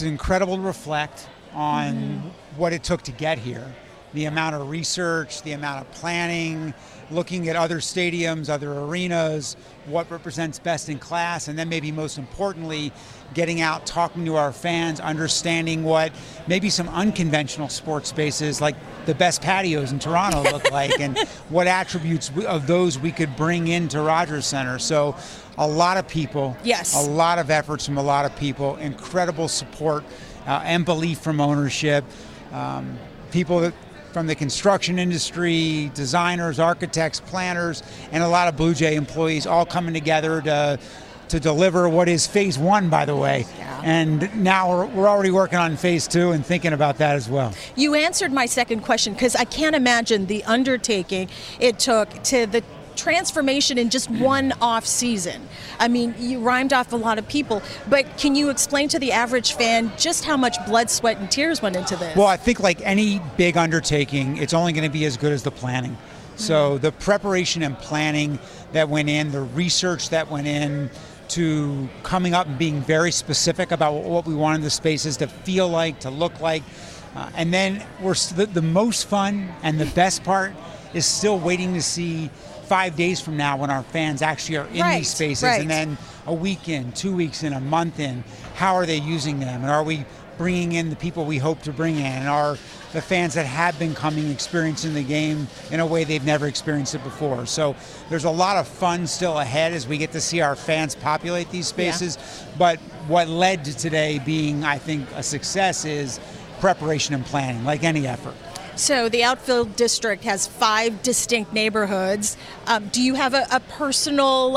incredible to reflect on what it took to get here. The amount of research, the amount of planning, looking at other stadiums, other arenas, what represents best in class, and then maybe most importantly, getting out, talking to our fans, understanding what maybe some unconventional sports spaces like the best patios in Toronto look like and what attributes of those we could bring into Rogers Centre. So a lot of people, a lot of efforts from a lot of people, incredible support and belief from ownership, people that from the construction industry, designers, architects, planners, and a lot of Blue Jay employees all coming together to deliver what is phase one, by the way. Yeah. And now we're already working on phase two and thinking about that as well. You answered my second question, because I can't imagine the undertaking it took to the transformation in just one off season. I mean, you rhymed off a lot of people, but can you explain to the average fan just how much blood, sweat, and tears went into this? Well, I think like any big undertaking, it's only going to be as good as the planning. So the preparation and planning that went in, the research that went in to coming up and being very specific about what we wanted the spaces to feel like, to look like. And then the most fun and the best part is still waiting to see 5 days from now when our fans actually are in these spaces, and then a week in, 2 weeks in, a month in, how are they using them? And are we bringing in the people we hope to bring in? And are the fans that have been coming experiencing the game in a way they've never experienced it before? So there's a lot of fun still ahead as we get to see our fans populate these spaces. Yeah. But what led to today being, I think, a success is preparation and planning, like any effort. So the outfield district has five distinct neighborhoods. Do you have a personal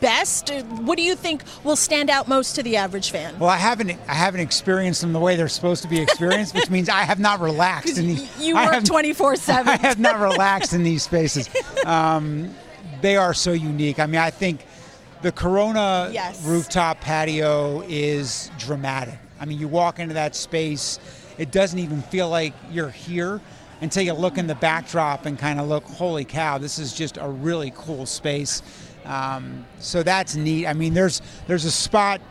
best? What do you think will stand out most to the average fan? Well, I haven't experienced them the way they're supposed to be experienced, which means I have not relaxed. You work 24/7. I have not relaxed in these spaces. They are so unique. I mean, I think the Corona rooftop patio is dramatic. I mean, you walk into that space, it doesn't even feel like you're here until you look in the backdrop and kind of look, holy cow, this is just a really cool space. So that's neat. I mean, there's a spot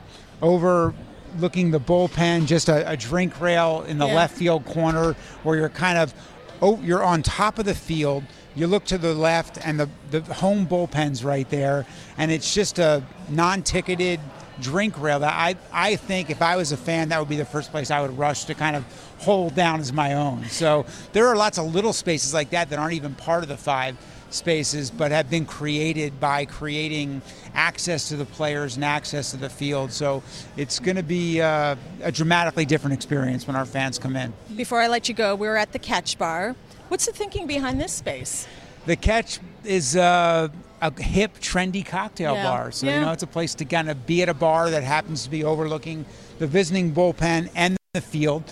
overlooking the bullpen, just a drink rail in the left field corner where you're kind of, you're on top of the field. You look to the left and the home bullpen's right there. And it's just a non-ticketed drink rail that I think if I was a fan, that would be the first place I would rush to kind of hold down as my own. So there are lots of little spaces like that that aren't even part of the five spaces, but have been created by creating access to the players and access to the field. So it's going to be a dramatically different experience when our fans come in. Before I let you go, we're at the Catch Bar. What's the thinking behind this space? The Catch is a hip, trendy cocktail bar. So, you know, it's a place to kind of be at a bar that happens to be overlooking the visiting bullpen and the field.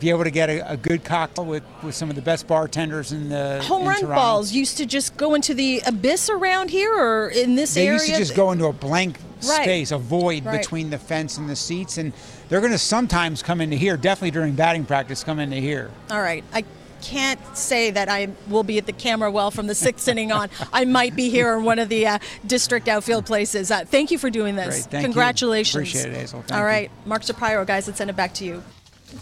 Be able to get a good cocktail with some of the best bartenders in the Home run Toronto. Balls used to just go into the abyss around here or in this area? They used to just go into a blank space, a void between the fence and the seats. And they're going to sometimes come into here, definitely during batting practice, come into here. All right. I can't say that I will be at the camera well from the sixth inning on. I might be here in one of the district outfield places. Thank you for doing this. Great, Congratulations. You. Appreciate it, Hazel. Thank All right, you. Mark Shapiro, guys, let's send it back to you.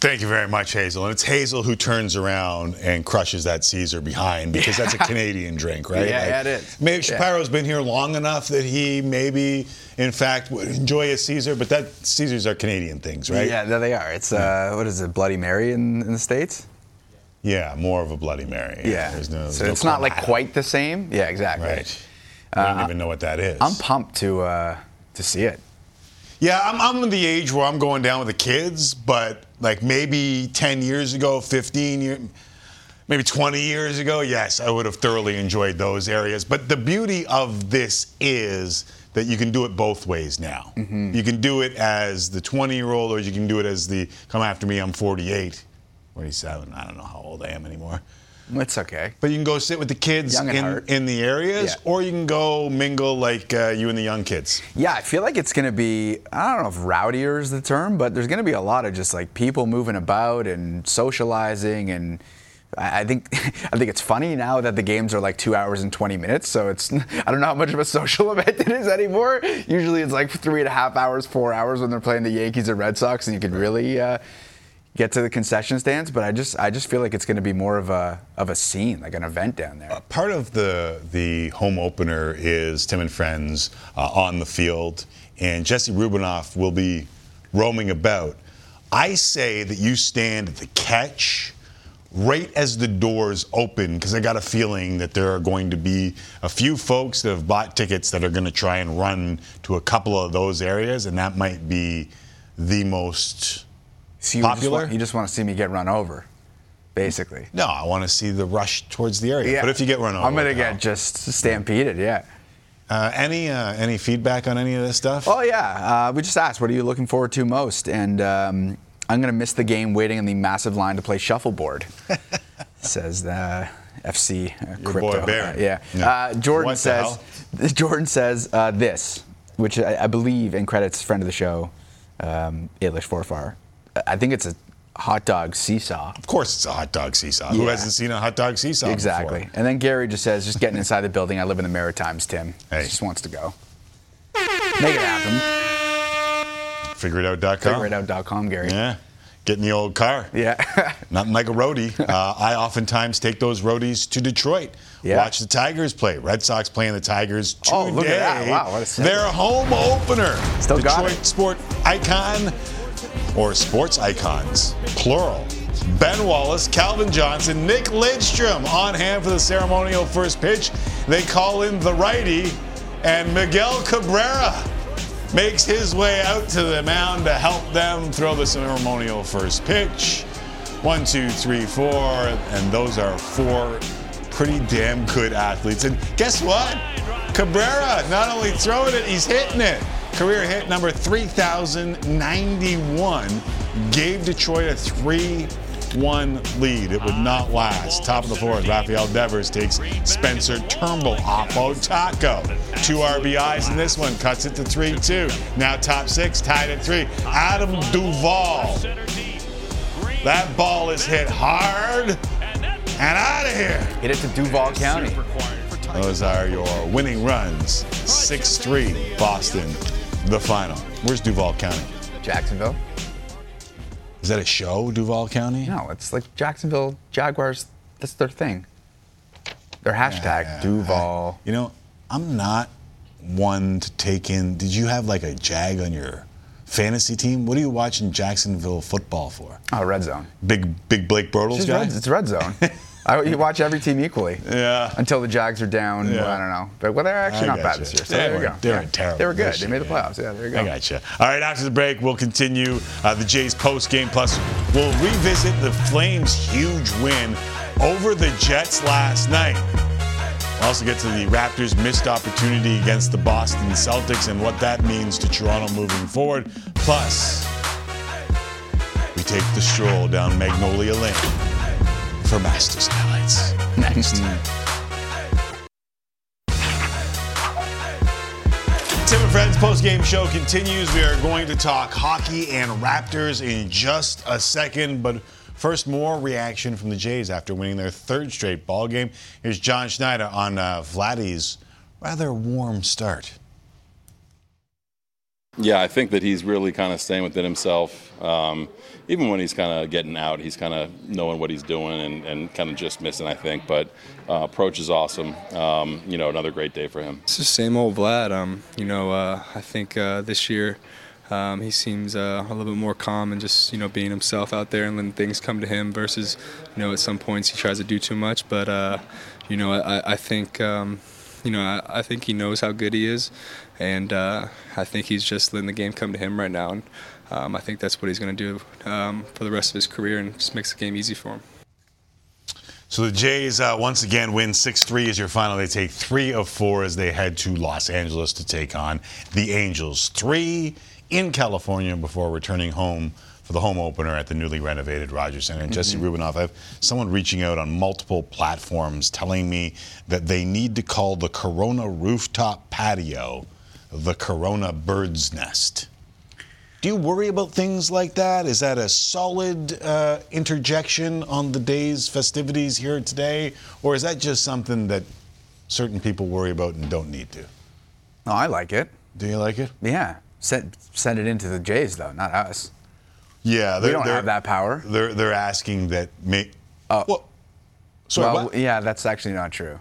Thank you very much, Hazel. And it's Hazel who turns around and crushes that Caesar behind, because that's a Canadian drink, right? Yeah, it is. Maybe Shapiro's been here long enough that he maybe, in fact, would enjoy a Caesar, but that Caesars are Canadian things, right? Yeah, no, they are. It's, what is it, Bloody Mary in the States? Yeah, more of a Bloody Mary. Yeah. So it's not like quite the same. Yeah, exactly. Right. I don't even know what that is. I'm pumped to see it. Yeah, I'm the age where I'm going down with the kids, but like maybe 10 years ago, 15 years, maybe 20 years ago, yes, I would have thoroughly enjoyed those areas. But the beauty of this is that you can do it both ways now. Mm-hmm. You can do it as the 20-year-old, or you can do it as the come after me, I'm 48, 47. I don't know how old I am anymore. It's okay. But you can go sit with the kids in the areas, or you can go mingle like you and the young kids. Yeah, I feel like it's going to be, I don't know if rowdier is the term, but there's going to be a lot of just like people moving about and socializing. And I think it's funny now that the games are like 2 hours and 20 minutes. So it's, I don't know how much of a social event it is anymore. Usually it's like 3.5 hours, 4 hours when they're playing the Yankees or Red Sox, and you can really... get to the concession stands, but I just feel like it's going to be more of a scene, like an event down there. Part of the home opener is Tim and Friends on the field, and Jesse Rubinoff will be roaming about. I say that you stand at the catch right as the doors open, because I got a feeling that there are going to be a few folks that have bought tickets that are going to try and run to a couple of those areas, and that might be the most... So you just want to see me get run over, basically. No, I want to see the rush towards the area. Yeah. But if you get run over, I'm going to get just stampeded, yeah. Any feedback on any of this stuff? Oh, yeah. We just asked, what are you looking forward to most? And I'm going to miss the game waiting in the massive line to play shuffleboard, says FC Crypto. Your boy Barron. Yeah. Jordan says this, which I believe, and credits friend of the show, Elish Forfar. I think it's a hot dog seesaw. Of course it's a hot dog seesaw. Yeah. Who hasn't seen a hot dog seesaw exactly before? And then Gary just says, just getting inside the building. I live in the Maritimes, Tim. Hey. He just wants to go. Make it happen. Figureitout.com, Gary. Yeah. Get in the old car. Yeah. Nothing like a roadie. I oftentimes take those roadies to Detroit. Yeah. Watch the Tigers play. Red Sox playing the Tigers today. Oh, look at that. Wow, what a their home opener. Still Detroit got it. Sport icon. Or sports icons, plural. Ben Wallace, Calvin Johnson, Nick Lidstrom on hand for the ceremonial first pitch. They call in the righty, and Miguel Cabrera makes his way out to the mound to help them throw the ceremonial first pitch. 1, 2, 3, 4, and those are four pretty damn good athletes. And guess what? Cabrera not only throwing it, he's hitting it. Career hit number 3,091 gave Detroit a 3-1 lead. It would not last. Top of the fourth, Rafael Devers takes Spencer Turnbull off Otako. 2 RBIs in this one, cuts it to 3-2. Now top six, tied at 3. Adam Duvall. That ball is hit hard and out of here. Hit it to Duval County. Those are your winning runs. 6-3, Boston. The final. Where's Duval County? Jacksonville. Is that a show, Duval County? No, it's like Jacksonville Jaguars. That's their thing. Their hashtag, Duval. You know, I'm not one to take in. Did you have like a Jag on your fantasy team? What are you watching Jacksonville football for? Oh, Red Zone. Big Blake Bortles guy? It's Red Zone. You watch every team equally. Yeah. Until the Jags are down. Yeah. Well, I don't know. But well, they're actually not bad this year. So there you go. They were terrible. They were good. They made the playoffs. Yeah, there you go. I got you. All right, after the break, we'll continue the Jays post-game. Plus, we'll revisit the Flames' huge win over the Jets last night. We'll also get to the Raptors' missed opportunity against the Boston Celtics and what that means to Toronto moving forward. Plus, we take the stroll down Magnolia Lane for Masters highlights next. Tim and Friends post-game show continues. We are going to talk hockey and Raptors in just a second, but first, more reaction from the Jays after winning their third straight ball game. Here's John Schneider on Vladdy's rather warm start. Yeah, I think that he's really kind of staying within himself. Even when he's kind of getting out, he's kind of knowing what he's doing and kind of just missing, I think. But approach is awesome. Another great day for him. It's the same old Vlad. I think this year He seems a little bit more calm and just, you know, being himself out there and letting things come to him versus, you know, at some points he tries to do too much. But, you know, I think, you know, I think he knows how good he is. And I think he's just letting the game come to him right now. And I think that's what he's going to do for the rest of his career, and just makes the game easy for him. So the Jays once again win 6-3 as your final. They take 3 of 4 as they head to Los Angeles to take on the Angels. 3 in California before returning home for the home opener at the newly renovated Rogers Centre. And Jesse Rubinoff, I have someone reaching out on multiple platforms telling me that they need to call the Corona rooftop patio the Corona bird's nest. Do you worry about things like that? Is that a solid interjection on the day's festivities here today? Or is that just something that certain people worry about and don't need to? No, I like it. Do you like it? Yeah. Send it into the Jays, though, not us. Yeah. We don't have that power. They're asking that... yeah, that's actually not true.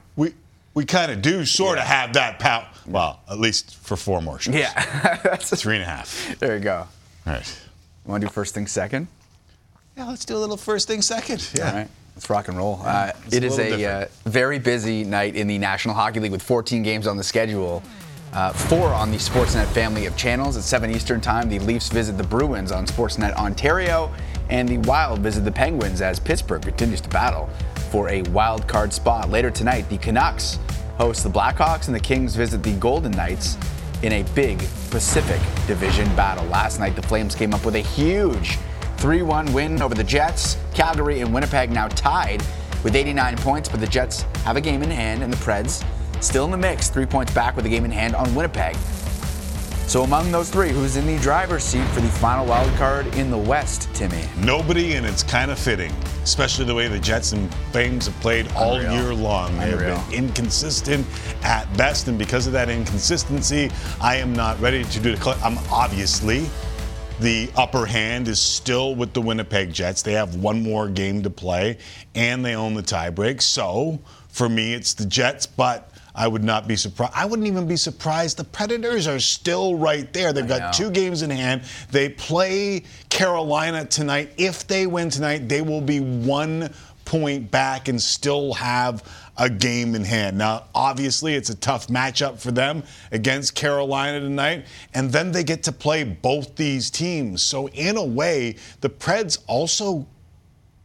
We kind of do sort of have that power. Well, at least for 4 more shows. Yeah. 3.5. There you go. All right. You want to do first thing second? Yeah, let's do a little first thing second. Yeah. All right. Let's rock and roll. Yeah, it is a very busy night in the National Hockey League with 14 games on the schedule. 4 on the Sportsnet family of channels. At 7 Eastern time, the Leafs visit the Bruins on Sportsnet Ontario, and the Wild visit the Penguins as Pittsburgh continues to battle for a wild card spot. Later tonight, the Canucks host the Blackhawks, and the Kings visit the Golden Knights in a big Pacific Division battle. Last night, the Flames came up with a huge 3-1 win over the Jets. Calgary and Winnipeg now tied with 89 points, but the Jets have a game in hand, and the Preds still in the mix, 3 points back with a game in hand on Winnipeg. So among those 3, who's in the driver's seat for the final wild card in the West, Timmy? Nobody, and it's kind of fitting, especially the way the Jets and Flames have played all year long. They have been inconsistent at best, and because of that inconsistency, I am not ready to declare. I'm obviously... The upper hand is still with the Winnipeg Jets. They have 1 more game to play, and they own the tiebreak. So, for me, it's the Jets, but I would not be surprised. I wouldn't even be surprised. The Predators are still right there. They've got 2 games in hand. They play Carolina tonight. If they win tonight, they will be 1 point back and still have a game in hand. Now, obviously, it's a tough matchup for them against Carolina tonight, and then they get to play both these teams. So, in a way, the Preds also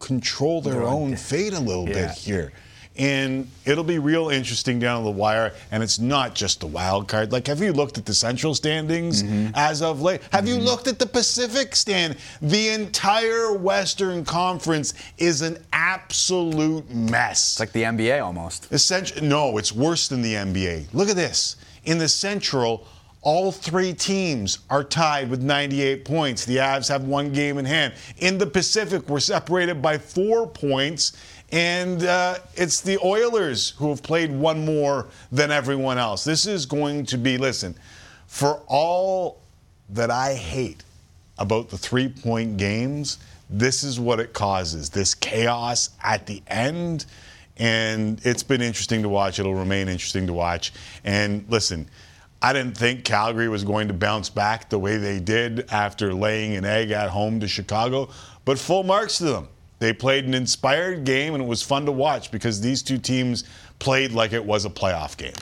control their own fate a little bit here. And it'll be real interesting down the wire, and it's not just the wild card. Like, have you looked at the Central standings as of late? Have you looked at the Pacific stand? The entire Western Conference is an absolute mess. It's like the NBA almost. No, it's worse than the NBA. Look at this. In the Central, all 3 teams are tied with 98 points. The Avs have 1 game in hand. In the Pacific, we're separated by 4 points. And it's the Oilers who have played 1 more than everyone else. This is going to be, listen, for all that I hate about the 3-point games, this is what it causes, this chaos at the end. And it's been interesting to watch. It'll remain interesting to watch. And listen, I didn't think Calgary was going to bounce back the way they did after laying an egg at home to Chicago, but full marks to them. They played an inspired game, and it was fun to watch because these 2 teams played like it was a playoff game.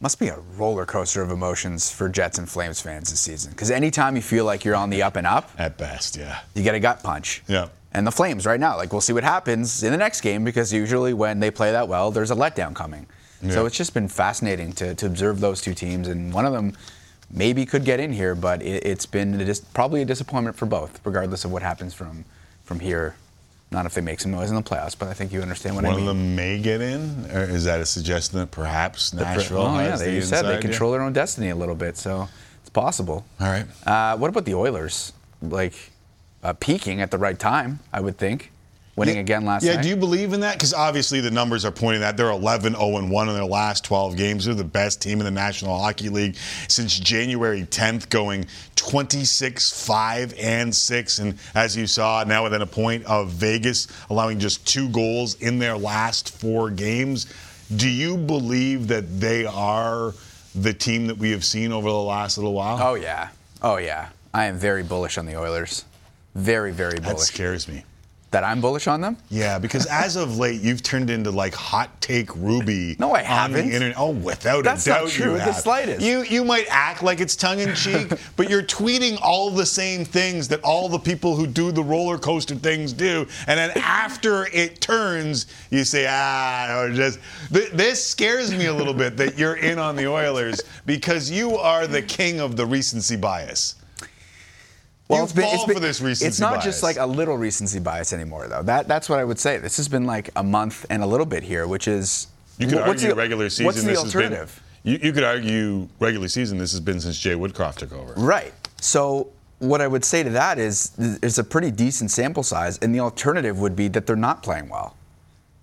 Must be a roller coaster of emotions for Jets and Flames fans this season, because anytime you feel like you're on the up and up, at best, you get a gut punch. Yeah. And the Flames right now, like, we'll see what happens in the next game, because usually when they play that well, there's a letdown coming. Yeah. So it's just been fascinating to observe those 2 teams, and one of them maybe could get in here, but it's been probably a disappointment for both, regardless of what happens from here. Not if they make some noise in the playoffs, but I think you understand what I mean. One of them may get in, or is that a suggestion that perhaps Nashville has the inside? They control their own destiny a little bit, so it's possible. All right. What about the Oilers? Like, peaking at the right time, I would think. Winning again last night. Yeah, do you believe in that? Because obviously the numbers are pointing that. They're 11-0-1 in their last 12 games. They're the best team in the National Hockey League since January 10th, going 26-5-6. And as you saw, now within a point of Vegas, allowing just 2 goals in their last 4 games. Do you believe that they are the team that we have seen over the last little while? Oh, yeah. I am very bullish on the Oilers. Very, very bullish. That scares me. That I'm bullish on them? Yeah, because as of late, you've turned into like hot take Ruby. No, I haven't. On the internet. Oh, without That's a doubt, not true, you have. The slightest. You might act like it's tongue in cheek, but you're tweeting all the same things that all the people who do the roller coaster things do, and then after it turns, you say, this scares me a little bit that you're in on the Oilers because you are the king of the recency bias. Well, it's not just like a little recency bias anymore, though. That's what I would say. This has been like a month and a little bit here, which is you could argue regular season. What's the alternative? You could argue regular season. This has been since Jay Woodcroft took over. Right. So what I would say to that is it's a pretty decent sample size, and the alternative would be that they're not playing well,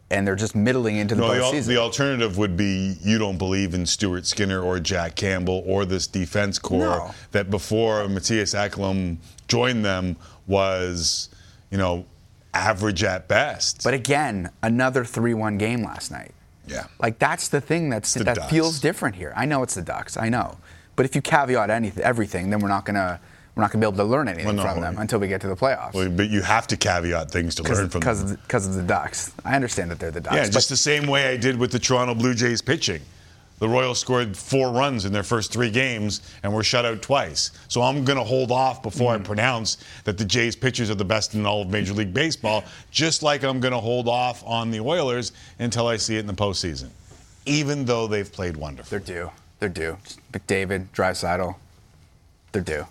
and they're just middling into the season. The alternative would be you don't believe in Stuart Skinner or Jack Campbell or this defense core that before Matthias Ekholm joined them was, average at best. But again, another 3-1 game last night. Yeah. Like, that's the thing that feels different here. I know it's the Ducks. I know. But if you caveat everything, then we're not going to be able to learn anything from them until we get to the playoffs. Well, but you have to caveat things to learn from them. Because of the Ducks. I understand that they're the Ducks. Yeah, just the same way I did with the Toronto Blue Jays pitching. The Royals scored 4 runs in their first 3 games and were shut out twice. So I'm going to hold off before I pronounce that the Jays pitchers are the best in all of Major League Baseball, just like I'm going to hold off on the Oilers until I see it in the postseason, even though they've played wonderful. They're due. McDavid, Draisaitl, they're due.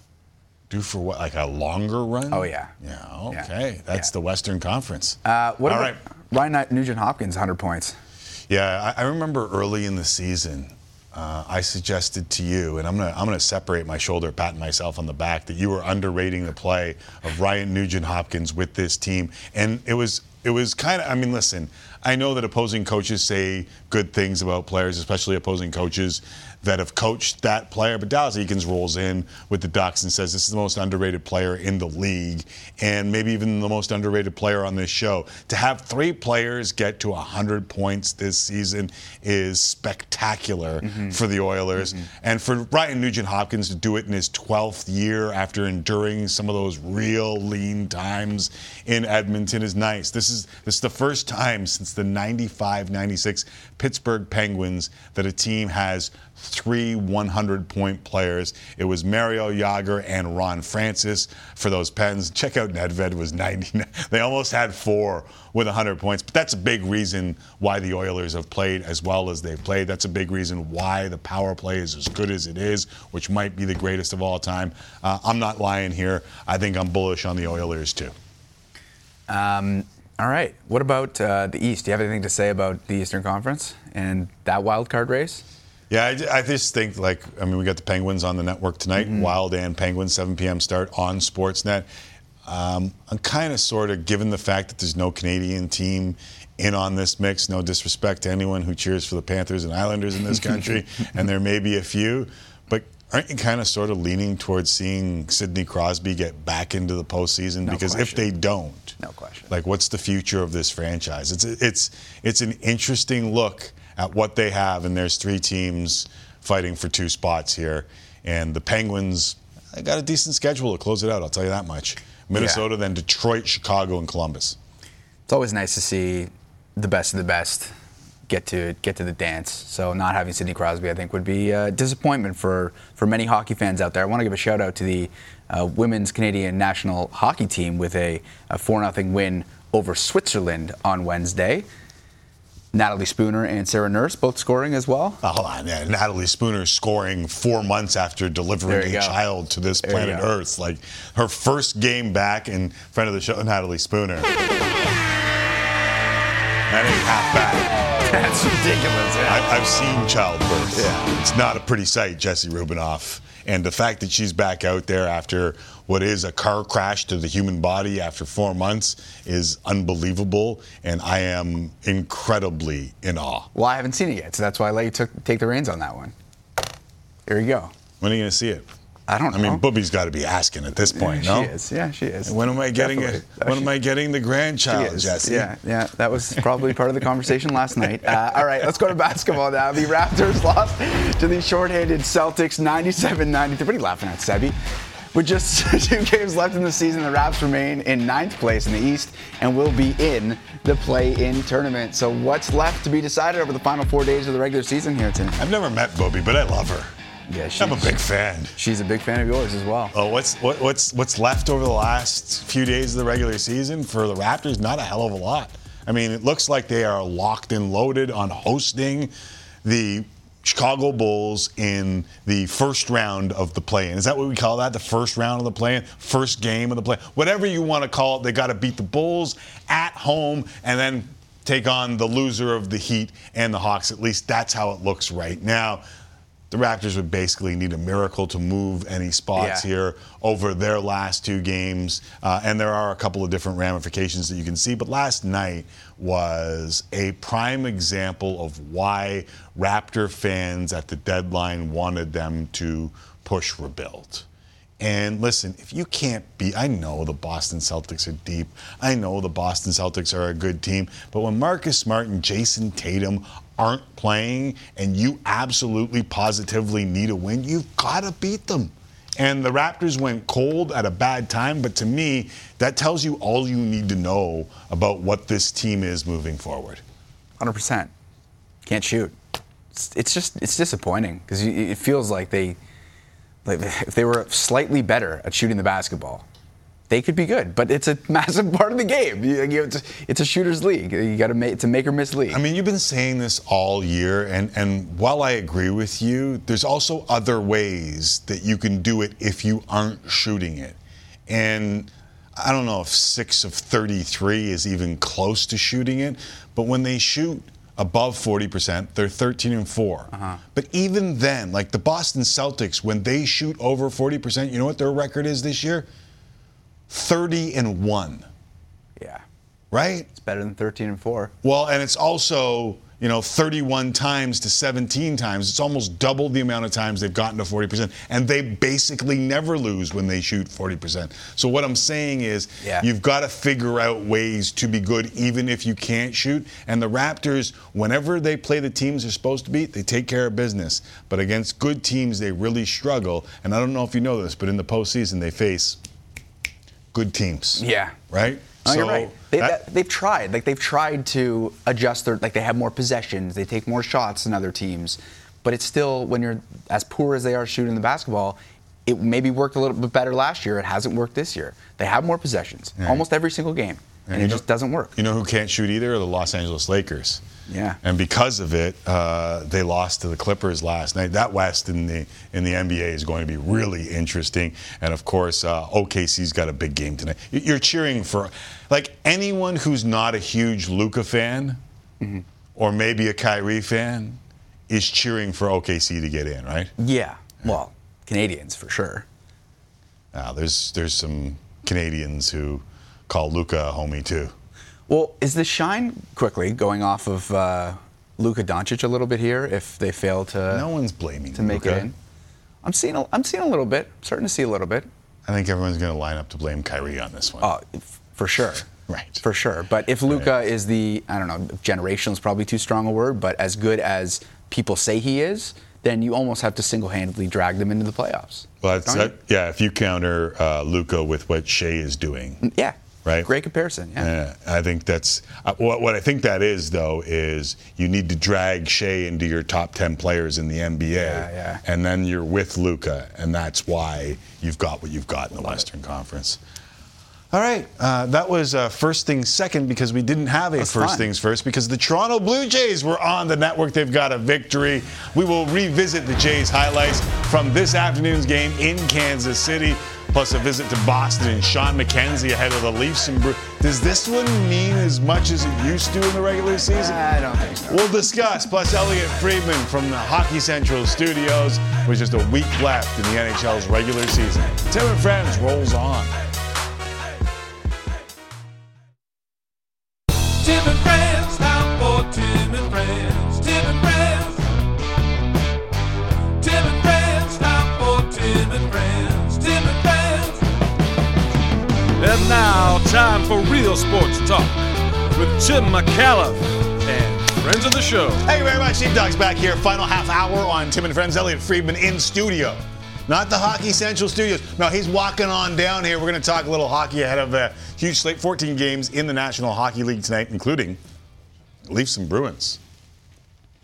Due for what? Like a longer run? Oh, yeah. Yeah, okay. Yeah. That's the Western Conference. Ryan Nugent-Hopkins, 100 points. Yeah, I remember early in the season, I suggested to you, and I'm gonna separate my shoulder, pat myself on the back, that you were underrating the play of Ryan Nugent-Hopkins with this team. And it was kind of, listen, I know that opposing coaches say good things about players, especially opposing coaches that have coached that player. But Dallas Eakins rolls in with the Ducks and says this is the most underrated player in the league and maybe even the most underrated player on this show. To have 3 players get to 100 points this season is spectacular for the Oilers. Mm-hmm. And for Ryan Nugent-Hopkins to do it in his 12th year after enduring some of those real lean times in Edmonton is nice. This is the first time since the 95-96 Pittsburgh Penguins that a team has 3 100-point players. It was Mario Jágr and Ron Francis for those Pens. Check out Nedved was 99. They almost had 4 with 100 points. But that's a big reason why the Oilers have played as well as they've played. That's a big reason why the power play is as good as it is, which might be the greatest of all time. I'm not lying here. I think I'm bullish on the Oilers too. All right. What about the East? Do you have anything to say about the Eastern Conference and that wild card race? Yeah, I just think, we got the Penguins on the network tonight, Wild and Penguins, 7 p.m. start on Sportsnet. I'm kind of sort of, given the fact that there's no Canadian team in on this mix, no disrespect to anyone who cheers for the Panthers and Islanders in this country, and there may be a few, but aren't you kind of sort of leaning towards seeing Sidney Crosby get back into the postseason? No because question. If they don't, no question. Like, what's the future of this franchise? It's an interesting look at what they have, and there's 3 teams fighting for 2 spots here. And the Penguins, they got a decent schedule to close it out, I'll tell you that much. Minnesota, then Detroit, Chicago, and Columbus. It's always nice to see the best of the best get to the dance. So not having Sidney Crosby, I think, would be a disappointment for many hockey fans out there. I want to give a shout-out to the Women's Canadian National Hockey Team with a 4-0 win over Switzerland on Wednesday. Natalie Spooner and Sarah Nurse both scoring as well. Hold on, yeah. Natalie Spooner scoring 4 months after delivering a child to this planet Earth. Like, her first game back in front of the show, Natalie Spooner. That ain't half bad. That's ridiculous. Yeah. I've seen childbirth. Yeah. It's not a pretty sight, Jesse Rubinoff. And the fact that she's back out there after what is a car crash to the human body after 4 months is unbelievable, and I am incredibly in awe. Well, I haven't seen it yet, so that's why I let you take the reins on that one. Here you go. When are you going to see it? I don't know. Booby's got to be asking at this point, no? She is. Yeah, she is. When am I getting the grandchild, Jesse? Yeah. That was probably part of the conversation last night. All right, let's go to basketball now. The Raptors lost to the shorthanded Celtics, 97-93. What are you laughing at, Sebby? With just 2 games left in the season, the Raps remain in 9th place in the East and will be in the play-in tournament. So what's left to be decided over the final 4 days of the regular season here, Tim? I've never met Bobby, but I love her. Yeah, I'm a big fan. She's a big fan of yours as well. Oh, what's left over the last few days of the regular season for the Raptors? Not a hell of a lot. I mean, it looks like they are locked and loaded on hosting the Chicago Bulls in the first round of the play-in. Is that what we call that? The first round of the play-in? First game of the play-in? Whatever you want to call it, they got to beat the Bulls at home and then take on the loser of the Heat and the Hawks. At least that's how it looks right now. The Raptors would basically need a miracle to move any spots here over their last 2 games. And there are a couple of different ramifications that you can see. But last night was a prime example of why Raptor fans at the deadline wanted them to push rebuild. And listen, if you can't be, I know the Boston Celtics are deep. I know the Boston Celtics are a good team. But when Marcus Smart and Jason Tatum aren't playing and you absolutely positively need a win, you've got to beat them. And the Raptors went cold at a bad time, but to me, that tells you all you need to know about what this team is moving forward. 100%. Can't shoot. It's disappointing because it feels like they, if they were slightly better at shooting the basketball, they could be good, but it's a massive part of the game. It's a shooter's league. You got to make it's a make or miss league. I mean, you've been saying this all year, and while I agree with you, there's also other ways that you can do it if you aren't shooting it. And I don't know if 6 of 33 is even close to shooting it, but when they shoot above 40%, they're 13-4. Uh-huh. But even then, like the Boston Celtics, when they shoot over 40%, you know what their record is this year? 30-1. Yeah. Right? It's better than 13-4. Well, and it's also, 31 times to 17 times. It's almost double the amount of times they've gotten to 40%. And they basically never lose when they shoot 40%. So what I'm saying is you've got to figure out ways to be good even if you can't shoot. And the Raptors, whenever they play the teams they're supposed to beat, they take care of business. But against good teams, they really struggle. And I don't know if you know this, but in the postseason, they face good teams. Yeah. Right? No, so you're right. They've tried. Like, they've tried to adjust their, like, they have more possessions. They take more shots than other teams. But it's still, when you're as poor as they are shooting the basketball, it maybe worked a little bit better last year. It hasn't worked this year. They have more possessions. Right. Almost every single game. And it just doesn't work. You know who can't shoot either? Are the Los Angeles Lakers. Yeah. And because of it, they lost to the Clippers last night. That West in the NBA is going to be really interesting. And, of course, OKC's got a big game tonight. You're cheering for, like, anyone who's not a huge Luka fan or maybe a Kyrie fan is cheering for OKC to get in, right? Yeah. Well, Canadians for sure. There's some Canadians who call Luka a homie, too. Well, is the shine, quickly, going off of Luka Doncic a little bit here if they fail to... No one's blaming to make Luka. It in? I'm seeing a little bit. I'm starting to see a little bit. I think everyone's going to line up to blame Kyrie on this one. Oh, for sure. Right. For sure. But if Luka is the, I don't know, generational is probably too strong a word, but as good as people say he is, then you almost have to single-handedly drag them into the playoffs. Well, if you counter Luka with what Shea is doing. Yeah. Right? Great comparison, I think that's what I think that is, though, is you need to drag Shea into your top 10 players in the NBA, and then you're with Luka, and that's why you've got what you've got in the Western Conference. All right, that was First Things Second because we didn't have a First Things First because the Toronto Blue Jays were on the network. They've got a victory. We will revisit the Jays highlights from this afternoon's game in Kansas City, plus a visit to Boston and Sean McKenzie ahead of the Leafs. Does this one mean as much as it used to in the regular season? I don't think so. We'll discuss, plus Elliotte Friedman from the Hockey Central studios with just a week left in the NHL's regular season. Tim and Friends rolls on. Tim and Friends, time for Tim and Friends. Tim and Friends. Tim and Friends, time for Tim and Friends. Tim and Friends. And now, time for real sports talk with Tim McAuliffe and friends of the show. Thank you very much. Sheepdog's back here. Final half hour on Tim and Friends. Elliotte Friedman in studio Not the Hockey Central Studios. No, he's walking on down here. We're going to talk a little hockey ahead of a huge slate. 14 games in the National Hockey League tonight, including Leafs and Bruins.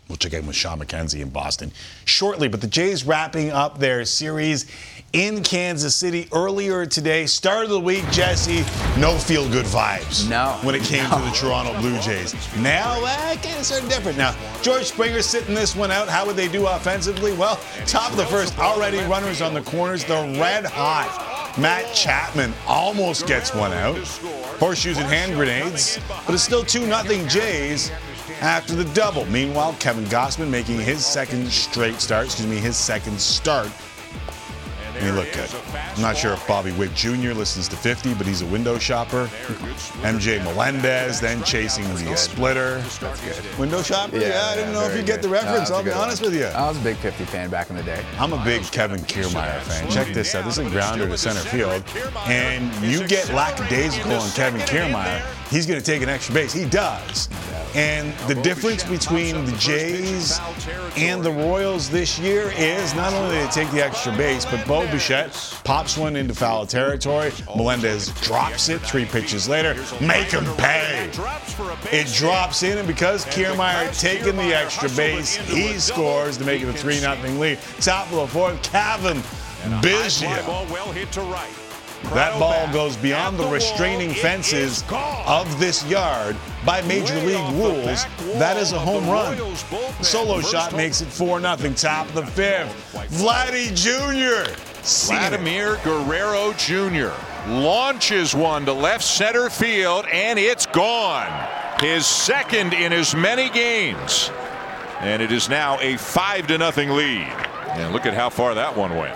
We'll check in with Sean McKenzie in Boston shortly. But the Jays wrapping up their series in Kansas City earlier today. Start of the week, Jesse, no feel-good vibes. No. When it came to the Toronto Blue Jays. Now, kind of starting different. Now, George Springer sitting this one out. How would they do offensively? Well, top of the first, already runners on the corners. The red-hot Matt Chapman almost gets one out. Horseshoes and hand grenades. But it's still 2-0 Jays after the double. Meanwhile, Kevin Gausman making his second start. And he looked good. I'm not sure if Bobby Witt Jr. listens to 50, but he's a window shopper. MJ Melendez then chasing the splitter. That's good. Window shopper? Yeah, I didn't know if you get the reference. I'll be honest with you. I was a big 50 fan back in the day. I'm a big Kevin Kiermaier fan. Check this out. This is a grounder to center field. And you get lackadaisical on Kevin Kiermaier, he's going to take an extra base. He does. And the difference between the Jays and the Royals this year is not only did they take the extra base, but Bo Bichette pops one into foul territory. Melendez drops it 3 pitches later. Make him pay. It drops in, and because Kiermaier taking the extra base, he scores to make it a 3-0 lead. Top of the fourth, Kevin Biggio. That ball goes beyond the restraining fences of this yard by Major League rules. That is a home run. Solo shot makes it 4-0. Top of the fifth. Vladimir Guerrero Jr. launches one to left center field, and it's gone. His second in as many games. And it is now a 5-0 lead. And look at how far that one went.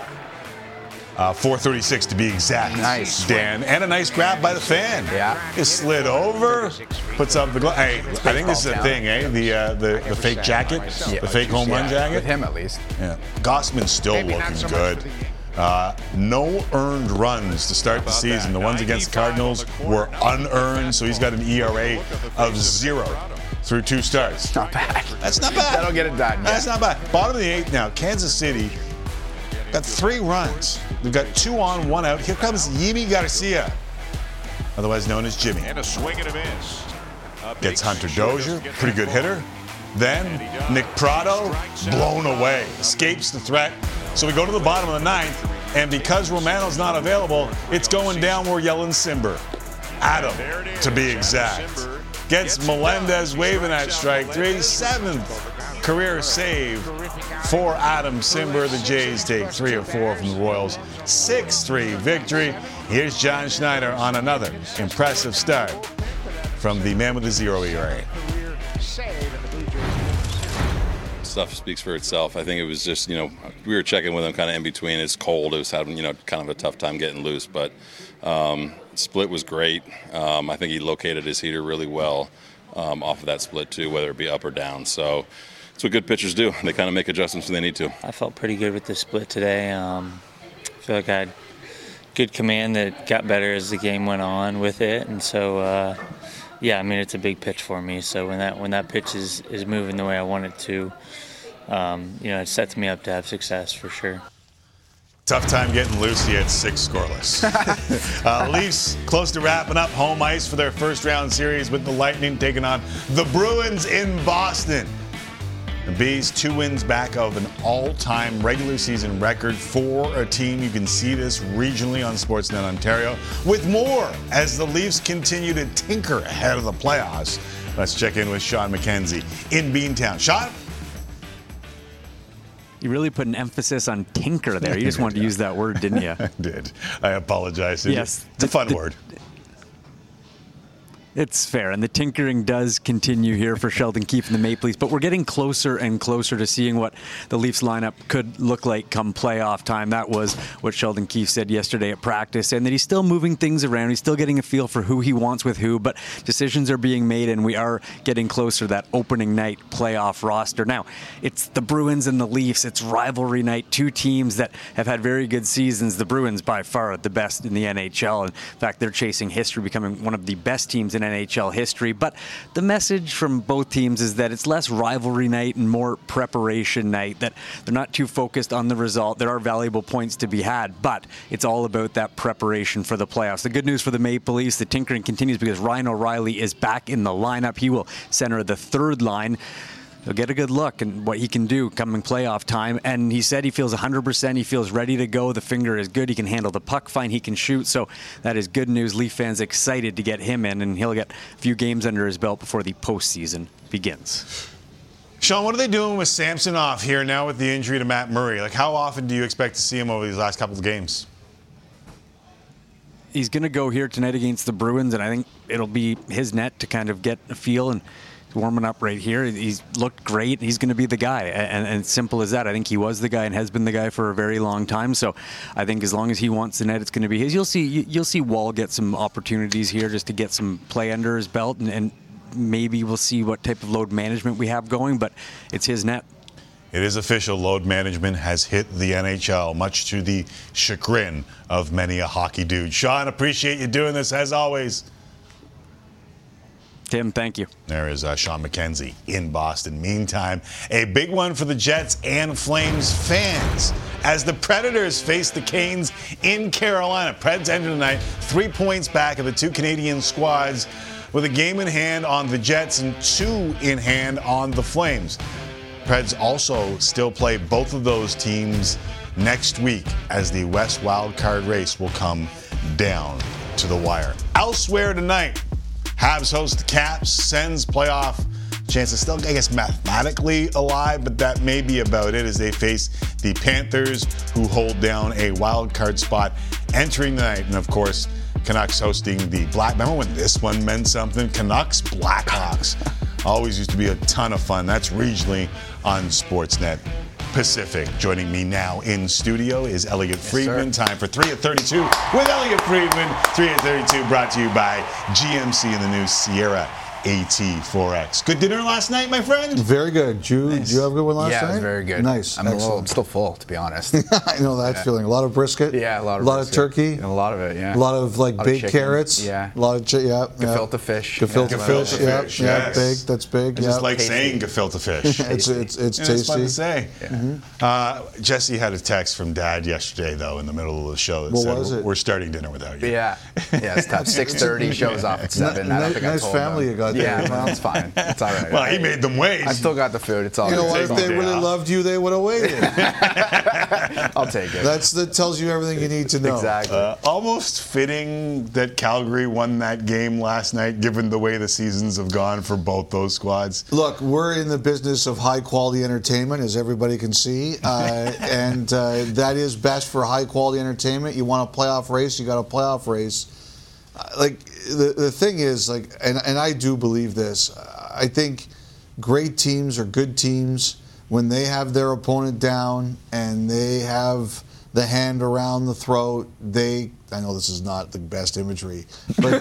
436 to be exact. Nice, Dan. And a nice grab by the fan. Yeah. It slid over, puts up the glove. Hey, I think this is a thing, eh? The fake jacket, the fake home run jacket. With him, at least. Yeah. Gausman's still looking good. No earned runs to start the season. The ones against the Cardinals were unearned, so he's got an ERA of 0 through 2 starts. That's not bad. That's not bad. That'll get it done. That's not bad. Bottom of the 8th now. Kansas City got 3 runs. They've got 2 on, 1 out. Here comes Yimi Garcia, otherwise known as Jimmy. And a swing and a miss. Gets Hunter Dozier, pretty good hitter. Then Nick Prado, blown away, escapes the threat. So we go to the bottom of the 9th, and because Romano's not available, it's going down where Yellen Cimber. Adam, to be exact. Gets Melendez waving at strike 3, 7th. Career save for Adam Cimber. The Jays take 3 of 4 from the Royals. 6-3 victory. Here's John Schneider on another impressive start from the man with the 0 ERA. Stuff speaks for itself. I think it was just, we were checking with him kind of in between. It's cold. It was having, kind of a tough time getting loose. But split was great. I think he located his heater really well off of that split too, whether it be up or down. So that's what good pitchers do. They kind of make adjustments when they need to. I felt pretty good with the split today. I feel like I had good command that got better as the game went on with it. And so, it's a big pitch for me. So when that pitch is moving the way I want it to, it sets me up to have success for sure. Tough time getting loose. He had 6 scoreless. Leafs close to wrapping up home ice for their first round series with the Lightning taking on the Bruins in Boston. The Bees 2 wins back of an all-time regular season record for a team. You can see this regionally on Sportsnet Ontario with more as the Leafs continue to tinker ahead of the playoffs. Let's check in with Sean McKenzie in Beantown. Sean? You really put an emphasis on tinker there. You just wanted to use that word, didn't you? I did. I apologize. Yes. It's a fun word. It's fair, and the tinkering does continue here for Sheldon Keefe and the Maple Leafs, but we're getting closer and closer to seeing what the Leafs lineup could look like come playoff time. That was what Sheldon Keefe said yesterday at practice, and that he's still moving things around. He's still getting a feel for who he wants with who, but decisions are being made, and we are getting closer to that opening night playoff roster. Now, it's the Bruins and the Leafs. It's rivalry night, 2 teams that have had very good seasons. The Bruins, by far, the best in the NHL. In fact, they're chasing history, becoming one of the best teams in NHL history. But the message from both teams is that it's less rivalry night and more preparation night, that they're not too focused on the result. There are valuable points to be had, but it's all about that preparation for the playoffs. The good news for the Maple Leafs, the tinkering continues because Ryan O'Reilly is back in the lineup. He will center the third line. He'll get a good look and what he can do coming playoff time. And he said he feels 100%. He feels ready to go. The finger is good. He can handle the puck fine. He can shoot. So that is good news. Leaf fans excited to get him in, and he'll get a few games under his belt before the postseason begins. Sean, what are they doing with Samsonov here now with the injury to Matt Murray? Like, how often do you expect to see him over these last couple of games? He's going to go here tonight against the Bruins, and I think it'll be his net to kind of get a feel and warming up right here. He's looked great. He's going to be the guy, and simple as that. I think he was the guy and has been the guy for a very long time, so I think as long as he wants the net, it's going to be his. You'll see Wall get some opportunities here just to get some play under his belt, and maybe we'll see what type of load management we have going, but it's his net. It is official. Load management has hit the NHL, much to the chagrin of many a hockey dude. Sean, appreciate you doing this as always. Tim, thank you. There is Sean McKenzie in Boston. Meantime, a big one for the Jets and Flames fans as the Predators face the Canes in Carolina. Preds ended tonight 3 points back of the two Canadian squads with a game in hand on the Jets and two in hand on the Flames. Preds also still play both of those teams next week as the West wildcard race will come down to the wire. Elsewhere tonight, Habs host the Caps, Sens playoff chances still, I guess, mathematically alive, but that may be about it as they face the Panthers, who hold down a wild card spot entering the night. And, of course, Canucks hosting the Blackhawks. Remember when this one meant something? Canucks, Blackhawks. Always used to be a ton of fun. That's regionally on Sportsnet Pacific. Joining me now in studio is Elliotte Friedman. Sir. Time for 3 at 32 with Elliotte Friedman. 3 at 32 brought to you by GMC and the new Sierra AT4X. Good dinner last night, my friend? Very good. Nice. Did you have a good one last night? Yeah, it was very good. Nice. I'm still full, to be honest. I know that feeling. A lot of brisket. Yeah, a lot of turkey. And a lot of it, yeah. A lot of, like, baked carrots. Yeah. A lot of, gefilte fish. Gefilte fish. Yes. Baked. That's big. I just like saying gefilte fish. It's tasty. It's fun to say. Yeah. Mm-hmm. Jesse had a text from Dad yesterday, though, in the middle of the show that said, we're starting dinner without you. Yeah. Yeah, it's tough. 6:30, show's off at 7. Nice family you got. Yeah, well, it's fine. It's all right. Well, he made them wait. I still got the food. It's all right. You know what? If they really loved you, they would have waited. I'll take it. That tells you everything you need to know. Exactly. Almost fitting that Calgary won that game last night, given the way the seasons have gone for both those squads. Look, we're in the business of high-quality entertainment, as everybody can see, and that is best for high-quality entertainment. You want a playoff race, you got a playoff race. Like, the thing is, like, and I do believe this, I think great teams or good teams, when they have their opponent down and they have the hand around the throat, I know this is not the best imagery, but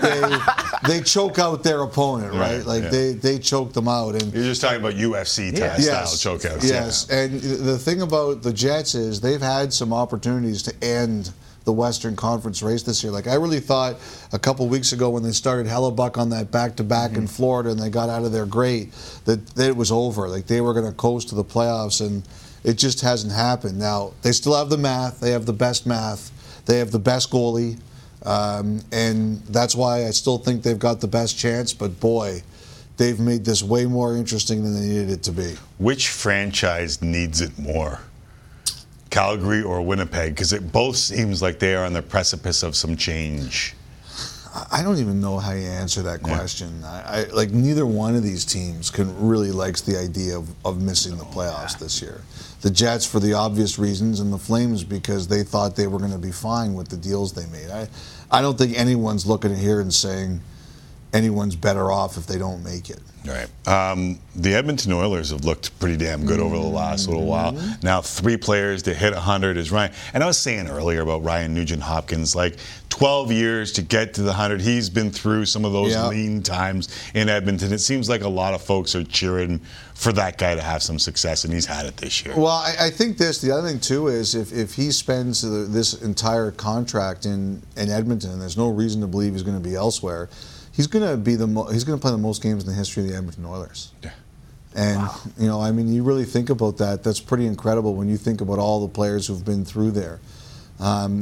they choke out their opponent, right? Like, they choke them out. And you're just talking about UFC-type style chokeouts. Yes, and the thing about the Jets is they've had some opportunities to end the Western Conference race this year. Like, I really thought a couple weeks ago when they started Hellebuck on that back-to-back in Florida and they got out of their grate that it was over. Like, they were going to coast to the playoffs, and it just hasn't happened. Now, they still have the math. They have the best math. They have the best goalie, and that's why I still think they've got the best chance. But, boy, they've made this way more interesting than they needed it to be. Which franchise needs it more? Calgary or Winnipeg, because it both seems like they are on the precipice of some change. I don't even know how you answer that question. I like, neither one of these teams really likes the idea of missing the playoffs this year. The Jets for the obvious reasons, and the Flames because they thought they were going to be fine with the deals they made. I don't think anyone's looking at here and saying anyone's better off if they don't make it. Right. The Edmonton Oilers have looked pretty damn good over the last little while. Now, 3 players to hit 100 is Ryan. And I was saying earlier about Ryan Nugent-Hopkins, like 12 years to get to the 100. He's been through some of those lean times in Edmonton. It seems like a lot of folks are cheering for that guy to have some success, and he's had it this year. Well, I think the other thing, too, is if he spends this entire contract in Edmonton, and there's no reason to believe he's going to be elsewhere, He's going to play the most games in the history of the Edmonton Oilers. Yeah. And, wow. You know, I mean, you really think about that. That's pretty incredible when you think about all the players who've been through there. That's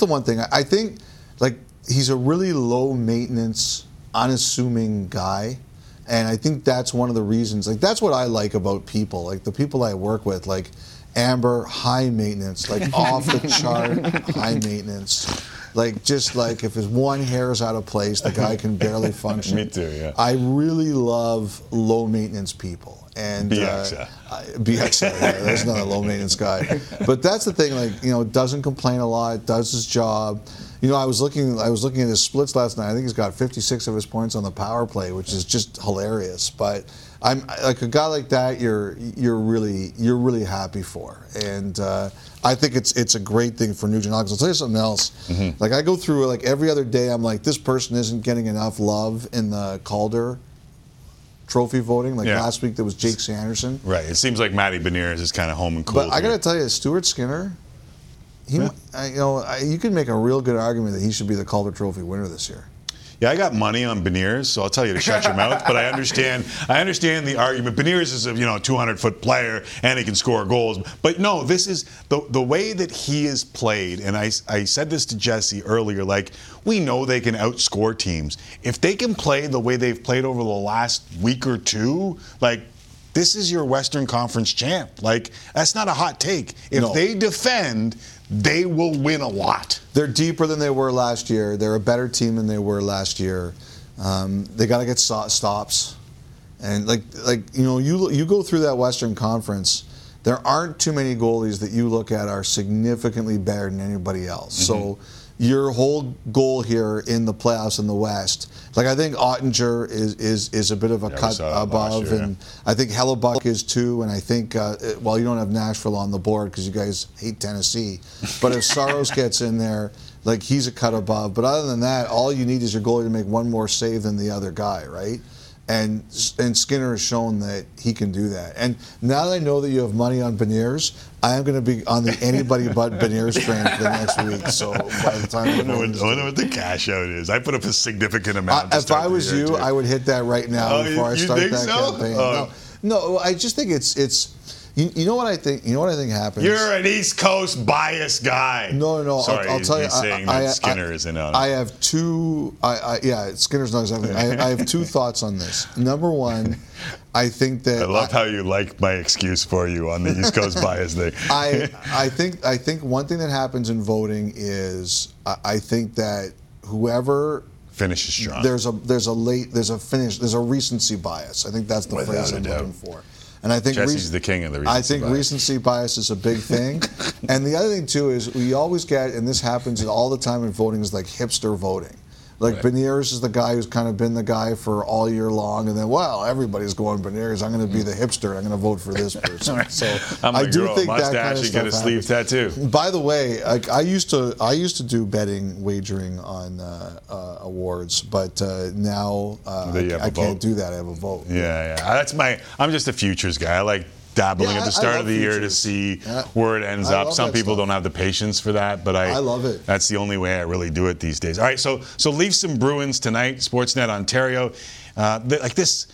the one thing. I think, like, he's a really low-maintenance, unassuming guy. And I think that's one of the reasons. Like, that's what I like about people. Like, the people I work with, like, Amber, high maintenance. Like, off the chart, high maintenance. Like, just like if his one hair is out of place, the guy can barely function. Me too, yeah. I really love low-maintenance people. And BXA, yeah, that's not a low-maintenance guy. But that's the thing, like, you know, doesn't complain a lot, does his job. You know, I was looking at his splits last night. I think he's got 56 of his points on the power play, which is just hilarious. But I'm like a guy like that. You're really happy for, and I think it's a great thing for Nugent Hopkins. I'll tell you something else. Mm-hmm. Like I go through it like every other day. I'm like, this person isn't getting enough love in the Calder Trophy voting. Like last week, there was Jake Sanderson. Right. It seems like Matty Beniers is kind of home and cool. But I got to tell you, Stuart Skinner. You can make a real good argument that he should be the Calder Trophy winner this year. Yeah, I got money on Beniers, so I'll tell you to shut your mouth. But I understand the argument. Beniers is a 200-foot player, and he can score goals. But no, this is the way that he is played. And I said this to Jesse earlier. Like, we know they can outscore teams if they can play the way they've played over the last week or two. Like, this is your Western Conference champ. Like, that's not a hot take. If they defend, they will win a lot. They're deeper than they were last year. They're a better team than they were last year. They got to get stops. And, you go through that Western Conference, there aren't too many goalies that you look at are significantly better than anybody else. Mm-hmm. So your whole goal here in the playoffs in the West, like I think Ottinger is a bit of a cut above, year, and I think Hellebuck is too, and I think you don't have Nashville on the board because you guys hate Tennessee, but if Saros gets in there, like he's a cut above. But other than that, all you need is your goalie to make one more save than the other guy, right? And Skinner has shown that he can do that. And now that I know that you have money on Beniers, I am going to be on the anybody but Beniers train for the next week. So by the time I wonder what the cash out is. I put up a significant amount. If I was you, I would hit that right now before I start that campaign. No, I just think it's. You know what I think? You know what I think happens? You're an East Coast biased guy. No. Sorry, I'll tell you. He's saying that Skinner is in on it. I have two. Skinner's not exactly. I have two thoughts on this. Number one, I think that I love how you like my excuse for you on the East Coast bias thing. I think one thing that happens in voting is I think that whoever finishes strong. There's a recency bias. I think that's the phrase I'm looking for. And I think Jesse's the king of the recency bias. I think recency bias is a big thing. And the other thing, too, is we always get, and this happens all the time in voting, is like hipster voting. Like, right. Beniers is the guy who's kind of been the guy for all year long, and then, well, everybody's going Beniers. I'm going to be the hipster, and I'm going to vote for this person. So I do think that kind of stuff happens. I'm going to grow a mustache and get a sleeve tattoo. By the way, I used to do betting, wagering on awards, but now I can't do that. I have a vote. Yeah. I'm just a futures guy. I like dabbling at the start of the year to see where it ends up. Some people don't have the patience for that, but I love it. That's the only way I really do it these days. All right, so Leafs and Bruins tonight, Sportsnet Ontario. This,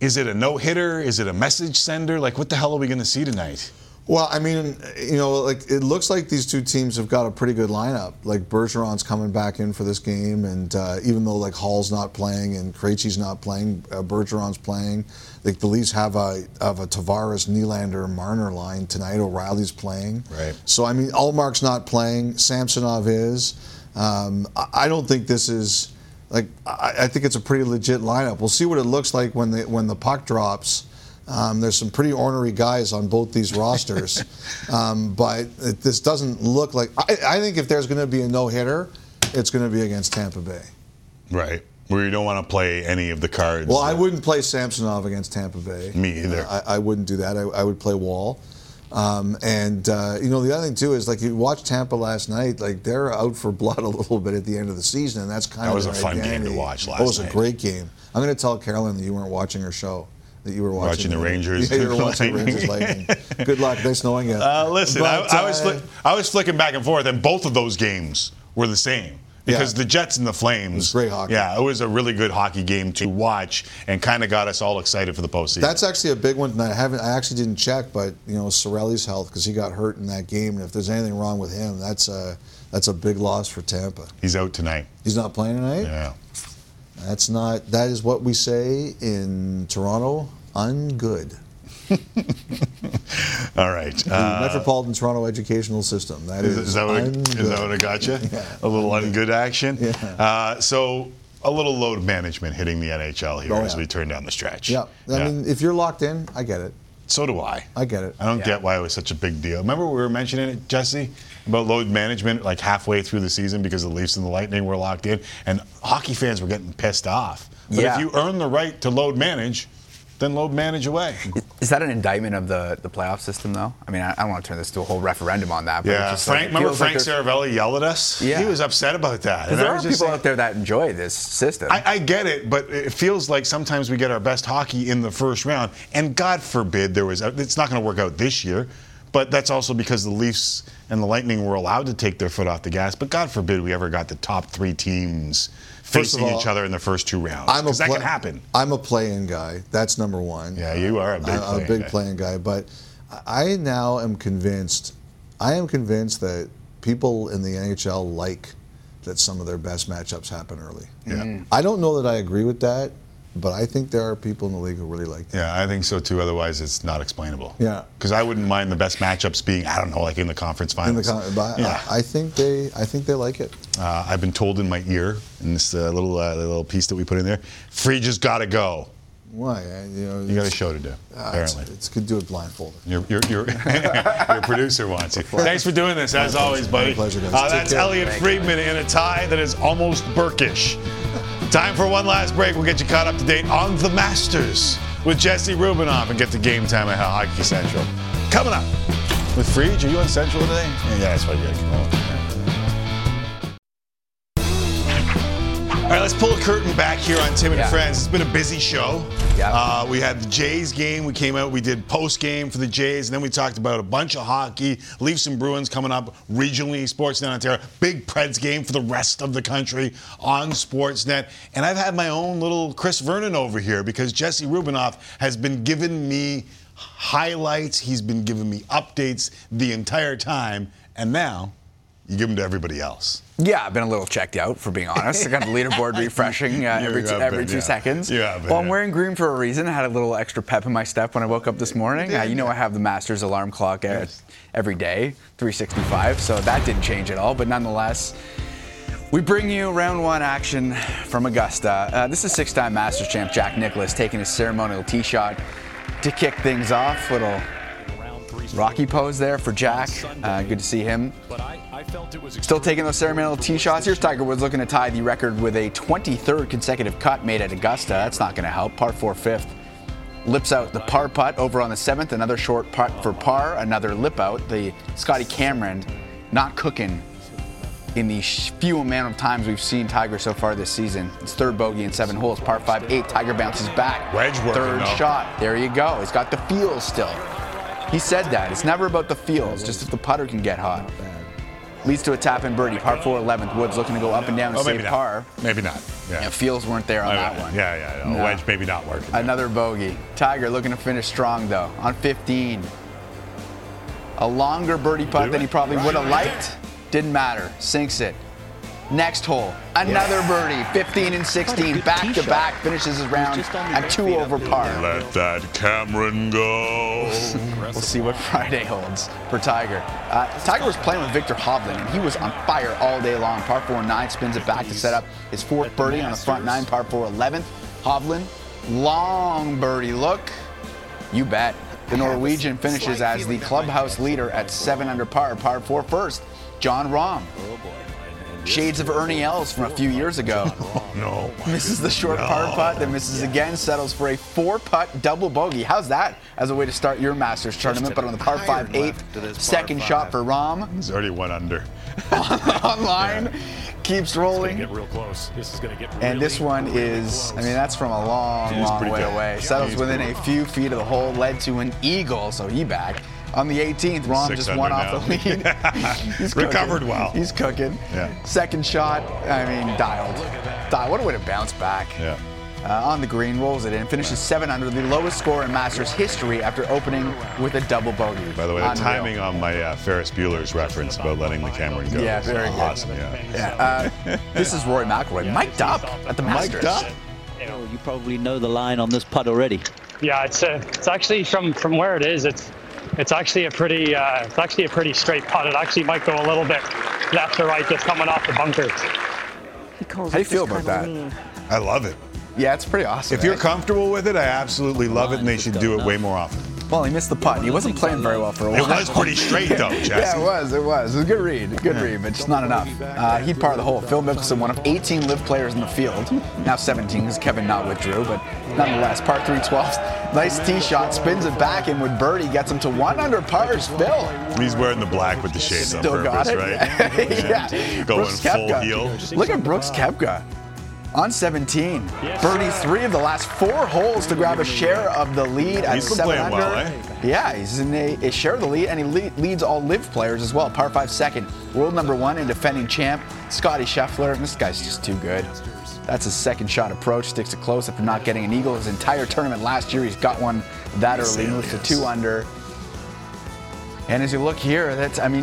is it a no-hitter? Is it a message sender? Like, what the hell are we going to see tonight? Well, I mean, it looks like these two teams have got a pretty good lineup. Like, Bergeron's coming back in for this game, and even though, like, Hall's not playing and Krejci's not playing, Bergeron's playing. Like, the Leafs have a Tavares, Nylander, Marner line tonight. O'Reilly's playing. Right. So, I mean, Allmark's not playing. Samsonov is. I don't think this is, like, I think it's a pretty legit lineup. We'll see what it looks like when the puck drops. There's some pretty ornery guys on both these rosters, but this doesn't look like. I think if there's going to be a no-hitter, it's going to be against Tampa Bay. Right, where you don't want to play any of the cards. Well, I wouldn't play Samsonov against Tampa Bay. Me either. I wouldn't do that. I would play Wall. The other thing too is like you watched Tampa last night. Like they're out for blood a little bit at the end of the season, and that's kind of that was a fun game to watch last night. It was a great game. I'm going to tell Carolyn that you weren't watching her show. That you were watching the Rangers. Yeah, you were watching the Rangers Lightning. Good luck. They're snowing it. Listen, I was flicking back and forth, and both of those games were the same. because the Jets and the Flames. Great hockey. Yeah, it was a really good hockey game to watch and kind of got us all excited for the postseason. That's actually a big one tonight. I actually didn't check, but you know, Sorelli's health, because he got hurt in that game, and if there's anything wrong with him, that's a big loss for Tampa. He's out tonight. He's not playing tonight? Yeah. That is what we say in Toronto, ungood. All right. The Metropolitan Toronto Educational System. That is ungood. Is that what I got you? Yeah. A little ungood action? Yeah. So a little load management hitting the NHL here as we turn down the stretch. Yeah. I mean, if you're locked in, I get it. So do I. I get it. I don't get why it was such a big deal. Remember we were mentioning it, Jesse, about load management like halfway through the season because the Leafs and the Lightning were locked in, and hockey fans were getting pissed off. But if you earn the right to load manage, then load manage away. Is that an indictment of the playoff system, though? I mean, I don't want to turn this to a whole referendum on that. But Frank Saravelli yelled at us? Yeah. He was upset about that. There are people out there that enjoy this system. I get it, but it feels like sometimes we get our best hockey in the first round, and God forbid it's not going to work out this year, but that's also because the Leafs and the Lightning were allowed to take their foot off the gas, but God forbid we ever got the top three teams facing each other in the first two rounds, because that can happen. I'm a play-in guy. That's number one. Yeah, you are a big play-in guy. I'm a big play-in guy, but I now am convinced. I am convinced that people in the NHL like that some of their best matchups happen early. Yeah. Mm. I don't know that I agree with that, but I think there are people in the league who really like that. Yeah, I think so too. Otherwise, it's not explainable. Yeah. Because I wouldn't mind the best matchups being, I don't know, like in the conference finals. I think they like it. I've been told in my ear, in this little piece that we put in there, Frigia's got to go. Why? You got a show to do, apparently. It's good to do it blindfolded. Your producer wants it. Thanks for doing this, as always, buddy. My pleasure, guys. That's Elliotte Friedman in a tie that is almost Burkish. Time for one last break. We'll get you caught up to date on the Masters with Jesse Rubinoff and get to Game Time at Hockey Central. Coming up with Friege. Are you on Central today? Yeah, that's why you gotta come on. All right, let's pull a curtain back here on Tim and Friends. It's been a busy show. Yeah. We had the Jays game. We came out. We did post game for the Jays, and then we talked about a bunch of hockey. Leafs and Bruins coming up regionally. Sportsnet Ontario, big Preds game for the rest of the country on Sportsnet. And I've had my own little Chris Vernon over here because Jesse Rubinoff has been giving me highlights. He's been giving me updates the entire time, and now you give them to everybody else. Yeah, I've been a little checked out, for being honest. I got the leaderboard refreshing every two seconds. I'm wearing green for a reason. I had a little extra pep in my step when I woke up this morning. I have the Masters alarm clock every day, 365, so that didn't change at all. But nonetheless, we bring you round one action from Augusta. This is six-time Masters champ Jack Nicklaus taking his ceremonial tee shot to kick things off. Little rocky pose there for Jack. Good to see him. Still taking those ceremonial tee shots. Here's Tiger Woods looking to tie the record with a 23rd consecutive cut made at Augusta. That's not going to help. Par 4 fifth. Lips out the par putt over on the 7th. Another short putt for par. Another lip out. The Scotty Cameron not cooking in the few amount of times we've seen Tiger so far this season. It's third bogey in 7 holes. Par 5, 8. Tiger bounces back. Wedge working, Third shot. There you go. He's got the feels still. He said that. It's never about the feels, just if the putter can get hot. Leads to a tap-in birdie. Par 4, 11th. Woods looking to go up and down to save par. Maybe not. Yeah, feels weren't there on that one. No. Wedge maybe not working. Another bogey. Tiger looking to finish strong, though, on 15. A longer birdie putt than he probably would have liked. Didn't matter. Sinks it. Next hole. Another birdie. 15 and 16. Back-to-back. Finishes his round at 2 over par. Let that Cameron go. We'll see what Friday holds for Tiger. Tiger was playing with Viktor Hovland, and he was on fire all day long. Par 4 9 spins it back to set up his fourth birdie on the front 9. Par 4 11th. Hovland, long birdie look. You bet. The Norwegian finishes as the clubhouse leader at 7 under par. Par 4 first. Jon Rahm. Oh, boy. Shades of Ernie Els from a few years ago. No. Misses the short par putt, then misses again, settles for a 4-putt double bogey. How's that as a way to start your Masters tournament? But on the par 5 8th, second shot for Rahm. He's already 1 under. Online. Keeps rolling. Get real close. This is going to get really, and this one is, I mean, that's from a long, long way away. Settles within a few feet of the hole, led to an eagle, so he back. On the 18th, Rahm just won off the lead. He's recovered well. He's cooking. Yeah. Second shot, I mean, dialed. What a way to bounce back. Yeah. On the green, rolls it in, finishes 7 under, the lowest score in Masters history after opening with a double bogey. By the way, the timing on my Ferris Bueller's reference about letting the Cameron go. Yeah, very good. Awesome, this is Rory McIlroy, mic'd up at the Masters. Oh, you probably know the line on this putt already. Yeah, it's actually from where it is. It's actually a pretty straight putt. It actually might go a little bit left or right, just coming off the bunker. How do you feel about that? I love it. Yeah, it's pretty awesome. If you're comfortable with it, I absolutely love it, and they should do it way more often. Well, he missed the putt. He wasn't playing very well for a while. It was pretty straight, though, Jesse. Yeah, it was. It was a good read. But just not enough. He parred the hole. Phil Mickelson, one of 18 live players in the field. Now 17, because Kevin Knott withdrew. But nonetheless, par 3, 12. Nice tee shot. Spins it back in with birdie. Gets him to 1 under pars. Phil. He's wearing the black with the shades on purpose, right? Yeah. Going full heel. Look at Brooks Koepka. On 17, birdie 3 of the last 4 holes to grab a share of the lead at 7 under. Well, Yeah, he's in a share of the lead, and he leads all live players as well. Par 5 second, world number 1 and defending champ, Scotty Scheffler. And this guy's just too good. That's his second shot approach. Sticks it close after not getting an eagle his entire tournament last year. He's got one that early, moves to 2 under. And as you look here,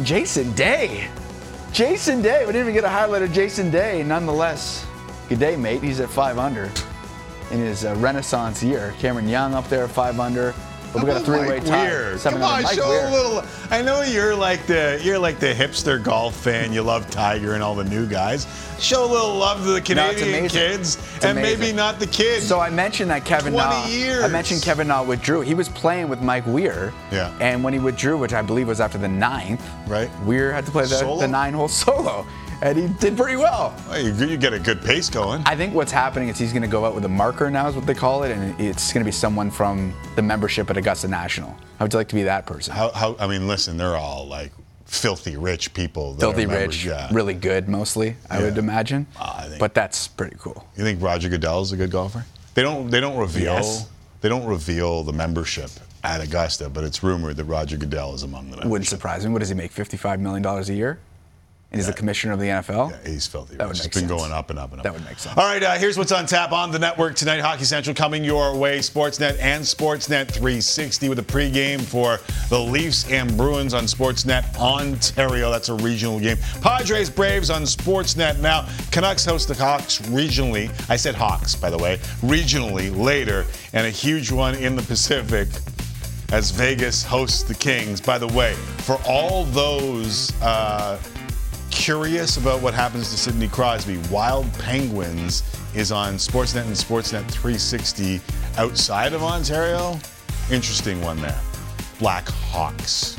Jason Day. Jason Day. We didn't even get a highlight of Jason Day. Nonetheless, good day, mate. He's at 5 under in his renaissance year. Cameron Young up there at 5 under. But we got a 3-way tie. Come on, show a little. I know you're like the hipster golf fan. You love Tiger and all the new guys. Show a little love to the Canadian kids and maybe not the kids. So I mentioned that Kevin Knott. withdrew. He was playing with Mike Weir. Yeah. And when he withdrew, which I believe was after the 9th, right? Weir had to play the 9-hole solo. And he did pretty well. You get a good pace going. I think what's happening is he's going to go out with a marker now, is what they call it, and it's going to be someone from the membership at Augusta National. How would you like to be that person? Listen, they're all like filthy rich people. Filthy rich, really good mostly, I would imagine. But that's pretty cool. You think Roger Goodell is a good golfer? They don't reveal the membership at Augusta, but it's rumored that Roger Goodell is among the membership. Wouldn't surprise me. What does he make, $55 million a year? And he's the commissioner of the NFL? Yeah, he's filthy. That would make sense. He's been going up and up and up. That would make sense. All right, here's what's on tap on the network tonight. Hockey Central coming your way. Sportsnet and Sportsnet 360 with a pregame for the Leafs and Bruins on Sportsnet Ontario. That's a regional game. Padres Braves on Sportsnet now. Canucks host the Hawks regionally. I said Hawks, by the way. Regionally later. And a huge one in the Pacific as Vegas hosts the Kings. By the way, for all those curious about what happens to Sidney Crosby, Wild Penguins is on Sportsnet and Sportsnet 360 outside of Ontario. Interesting one there. Black Hawks.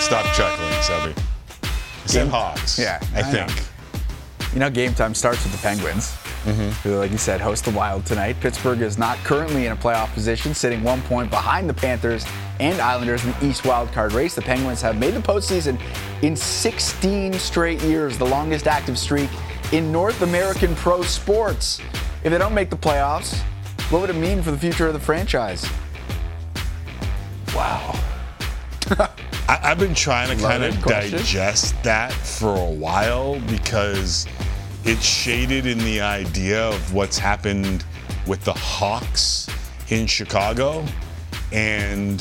Stop chuckling, Subby. I said Hawks. Yeah, I think. Game time starts with the Penguins. Mm-hmm. Who, like you said, host the Wild tonight. Pittsburgh is not currently in a playoff position, sitting 1 point behind the Panthers and Islanders in the East wildcard race. The Penguins have made the postseason in 16 straight years, the longest active streak in North American pro sports. If they don't make the playoffs, what would it mean for the future of the franchise? Wow. I've been trying to kind of digest that for a while because it's shaded in the idea of what's happened with the Hawks in Chicago and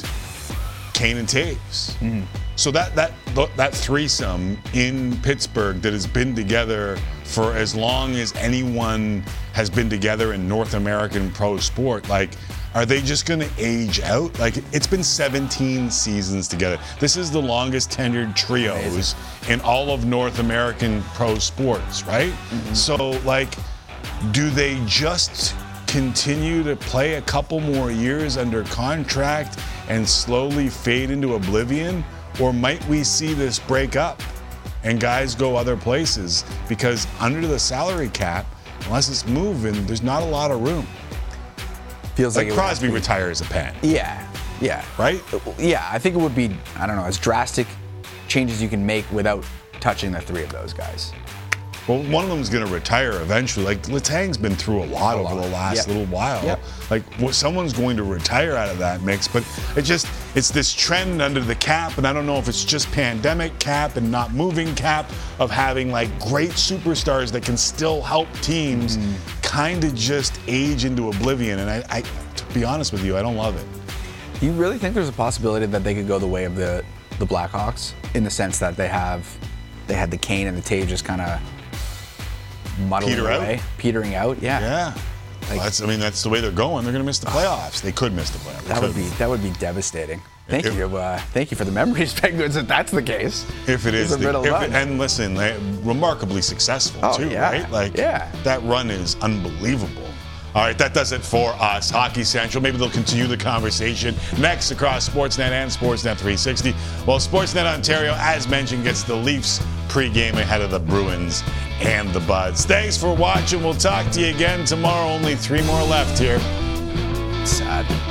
Kane and Taves. Mm-hmm. So that threesome in Pittsburgh that has been together for as long as anyone has been together in North American pro sport, are they just going to age out? It's been 17 seasons together. This is the longest tenured trios in all of North American pro sports, right? Mm-hmm. So, do they just continue to play a couple more years under contract and slowly fade into oblivion? Or might we see this break up and guys go other places? Because under the salary cap, unless it's moving, there's not a lot of room. Feels like Crosby retires a Pen. Yeah. Right? Yeah, I think it would be, as drastic changes you can make without touching the three of those guys. Well, one of them's going to retire eventually. Like, Letang's been through a lot over the last little while. Yep. Like, someone's going to retire out of that mix. But it's this trend under the cap, and I don't know if it's just pandemic cap and not moving cap, of having, like, great superstars that can still help teams kind of just age into oblivion. And I, to be honest with you, I don't love it. You really think there's a possibility that they could go the way of the Blackhawks, in the sense that they had the Kane and the Taves just kind of muddling away, petering out. Yeah. Like, well, that's the way they're going. They're going to miss the playoffs. They could miss the playoffs. That would be devastating. Thank you for the memories, Penguins. If that's the case, and listen, remarkably successful too, right? Like that run is unbelievable. All right, that does it for us. Hockey Central. Maybe they'll continue the conversation next across Sportsnet and Sportsnet 360. Well, Sportsnet Ontario, as mentioned, gets the Leafs pregame ahead of the Bruins and the Buds. Thanks for watching. We'll talk to you again tomorrow. Only 3 more left here. Sad.